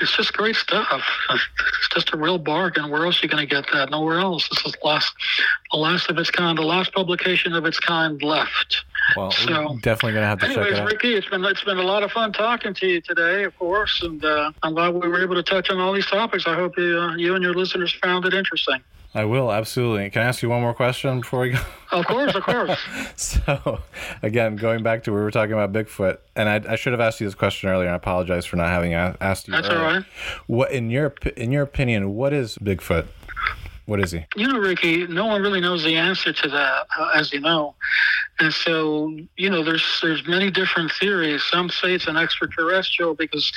it's just great stuff. It's just a real bargain. Where else are you going to get that? Nowhere else. This is the last of its kind, the last publication of its kind left. Well, so, we're definitely going to have to check it out. Ricky, it's been a lot of fun talking to you today, of course, and I'm glad we were able to touch on all these topics. I hope you and your listeners found it interesting. I will, absolutely. Can I ask you one more question before we go? Of course, of course. So, again, going back to where we were talking about Bigfoot, and I should have asked you this question earlier, and I apologize for not having asked you. That's all right. What, in your opinion, what is Bigfoot? What is he? You know, Ricky, no one really knows the answer to that, as you know. And so, you know, there's many different theories. Some say it's an extraterrestrial because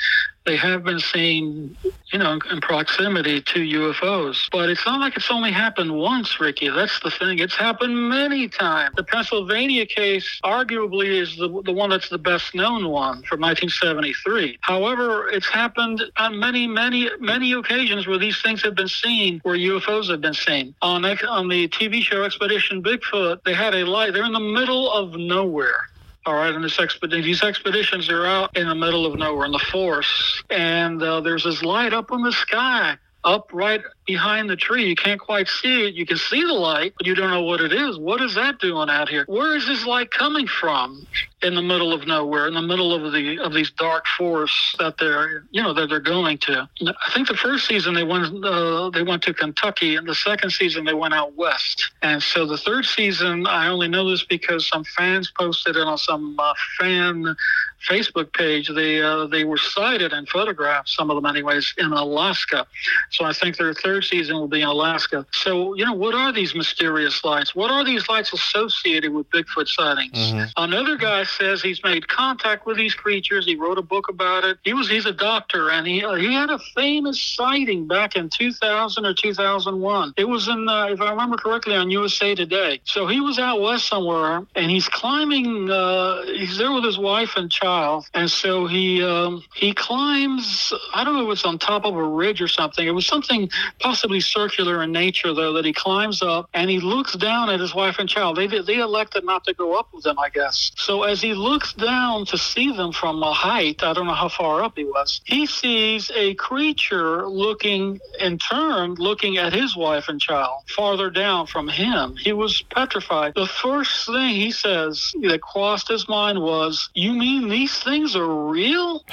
they have been seen, you know, in proximity to UFOs. But it's not like it's only happened once, Ricky. That's the thing. It's happened many times. The Pennsylvania case arguably is the one that's the best known one from 1973. However, it's happened on many, many, many occasions where these things have been seen, where UFOs have been seen. On the TV show Expedition Bigfoot, they had a light. They're in the middle of nowhere. All right, and these expeditions are out in the middle of nowhere, in the forest, and there's this light up in the sky, up right behind the tree. You can't quite see it. You can see the light, but you don't know what it is. What is that doing out here? Where is this light coming from in the middle of nowhere, in the middle of these dark forests that they're going to? I think the first season they went to Kentucky, and the second season they went out west. And so the third season, I only know this because some fans posted it on some fan Facebook page. They were sighted and photographed, some of them anyways, in Alaska. So I think their third season will be in Alaska. So, you know, what are these mysterious lights? What are these lights associated with Bigfoot sightings? Mm-hmm. Another guy says he's made contact with these creatures. He wrote a book about it. He's a doctor, and he had a famous sighting back in 2000 or 2001. It was in, if I remember correctly, on USA Today. So he was out west somewhere, and he's climbing. He's there with his wife and child, and so he climbs. I don't know if it's on top of a ridge or something. It was something possibly circular in nature, though, that he climbs up, and he looks down at his wife and child. They elected not to go up with them, I guess. So as he looks down to see them from a height, I don't know how far up he was, he sees a creature looking at his wife and child farther down from him. He was petrified. The first thing he says that crossed his mind was, "You mean these these things are real?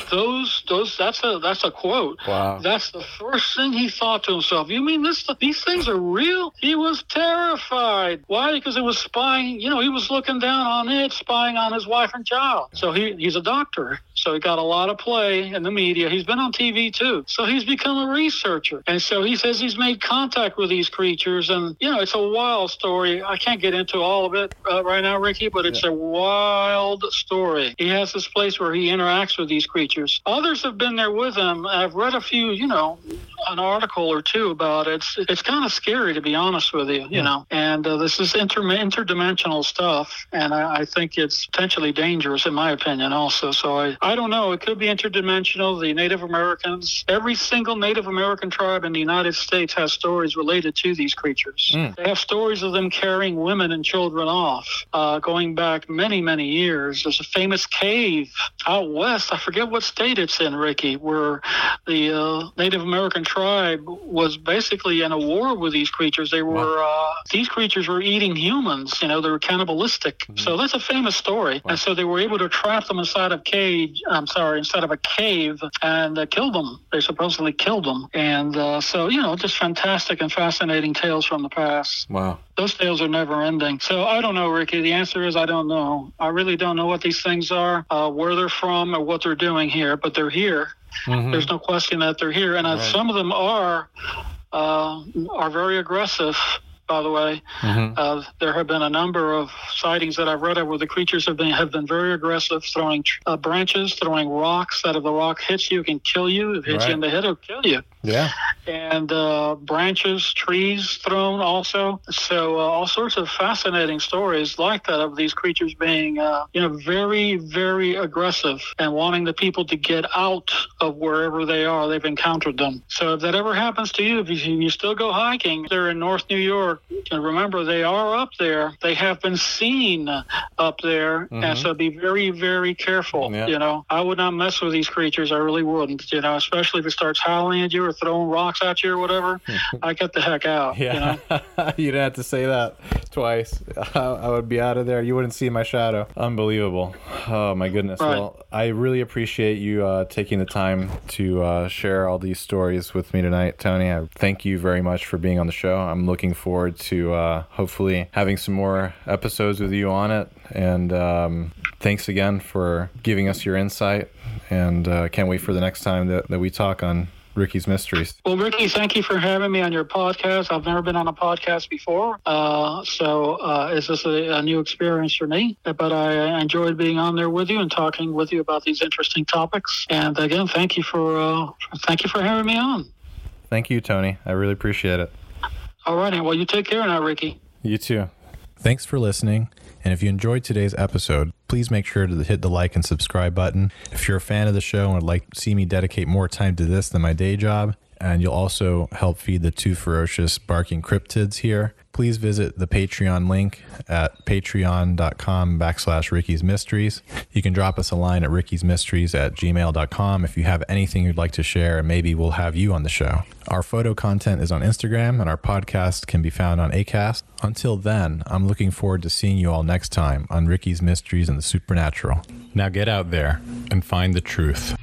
That's a quote. Wow. That's the first thing he thought to himself. You mean these things are real? He was terrified. Why? Because it was spying. You know, he was looking down on it, spying on his wife and child. So he's a doctor. So he got a lot of play in the media. He's been on TV too. So he's become a researcher. And so he says he's made contact with these creatures. And, you know, it's a wild story. I can't get into all of it right now, Ricky, but it's a wild story. He has this place where he interacts with these creatures. Others have been there with him. I've read a few, you know, an article or two about it. It's kind of scary, to be honest with you, you know. And this is interdimensional stuff. And I think it's potentially dangerous, in my opinion, also. So I don't know. It could be interdimensional. The Native Americans, every single Native American tribe in the United States has stories related to these creatures. Mm. They have stories of them carrying women and children off, going back many, many years. There's a famous cave out west. I forget what state it's in, Ricky, where the Native American tribe was basically in a war with these creatures. They were these creatures were eating humans. You know, they were cannibalistic. Mm-hmm. So that's a famous story. Wow. And so they were able to trap them inside of a cave and kill them. They supposedly killed them. And so, you know, just fantastic and fascinating tales from the past. Wow. Those tales are never ending. So I don't know, Ricky. The answer is I don't know. I really don't know what these things are, where they're from, or what they're doing here, but they're here. Mm-hmm. There's no question that they're here. And some of them are very aggressive, by the way. Mm-hmm. There have been a number of sightings that I've read where the creatures have been very aggressive, throwing branches, throwing rocks, that if the rock hits you, it can kill you. If it hits you in the head, it'll kill you. Yeah. And branches, trees thrown also. So all sorts of fascinating stories like that of these creatures being, you know, very, very aggressive and wanting the people to get out of wherever they are. They've encountered them. So if that ever happens to you, if you still go hiking, they're in North New York. And remember, they are up there. They have been seen up there. Mm-hmm. And so be very, very careful. Yeah. You know, I would not mess with these creatures. I really wouldn't, you know, especially if it starts howling at you or throwing rocks at you or whatever. I get the heck out. Yeah. You know? You don't have to say that twice. I would be out of there. You wouldn't see my shadow. Unbelievable. Oh my goodness. Right. Well, I really appreciate you taking the time to share all these stories with me tonight, Tony. I thank you very much for being on the show. I'm looking forward to hopefully having some more episodes with you on it. And thanks again for giving us your insight. And can't wait for the next time that we talk on Ricky's Mysteries. Well, Ricky, thank you for having me on your podcast. I've never been on a podcast before, so it's just a new experience for me. But I enjoyed being on there with you and talking with you about these interesting topics. And again, thank you for having me on. Thank you, Tony. I really appreciate it. All righty. Well, you take care now, Ricky. You too. Thanks for listening. And if you enjoyed today's episode, please make sure to hit the like and subscribe button. If you're a fan of the show and would like to see me dedicate more time to this than my day job, and you'll also help feed the two ferocious barking cryptids here, please visit the Patreon link at patreon.com/Ricky's Mysteries. You can drop us a line at rickysmysteries@gmail.com if you have anything you'd like to share, and maybe we'll have you on the show. Our photo content is on Instagram, and our podcast can be found on Acast. Until then, I'm looking forward to seeing you all next time on Ricky's Mysteries and the Supernatural. Now get out there and find the truth.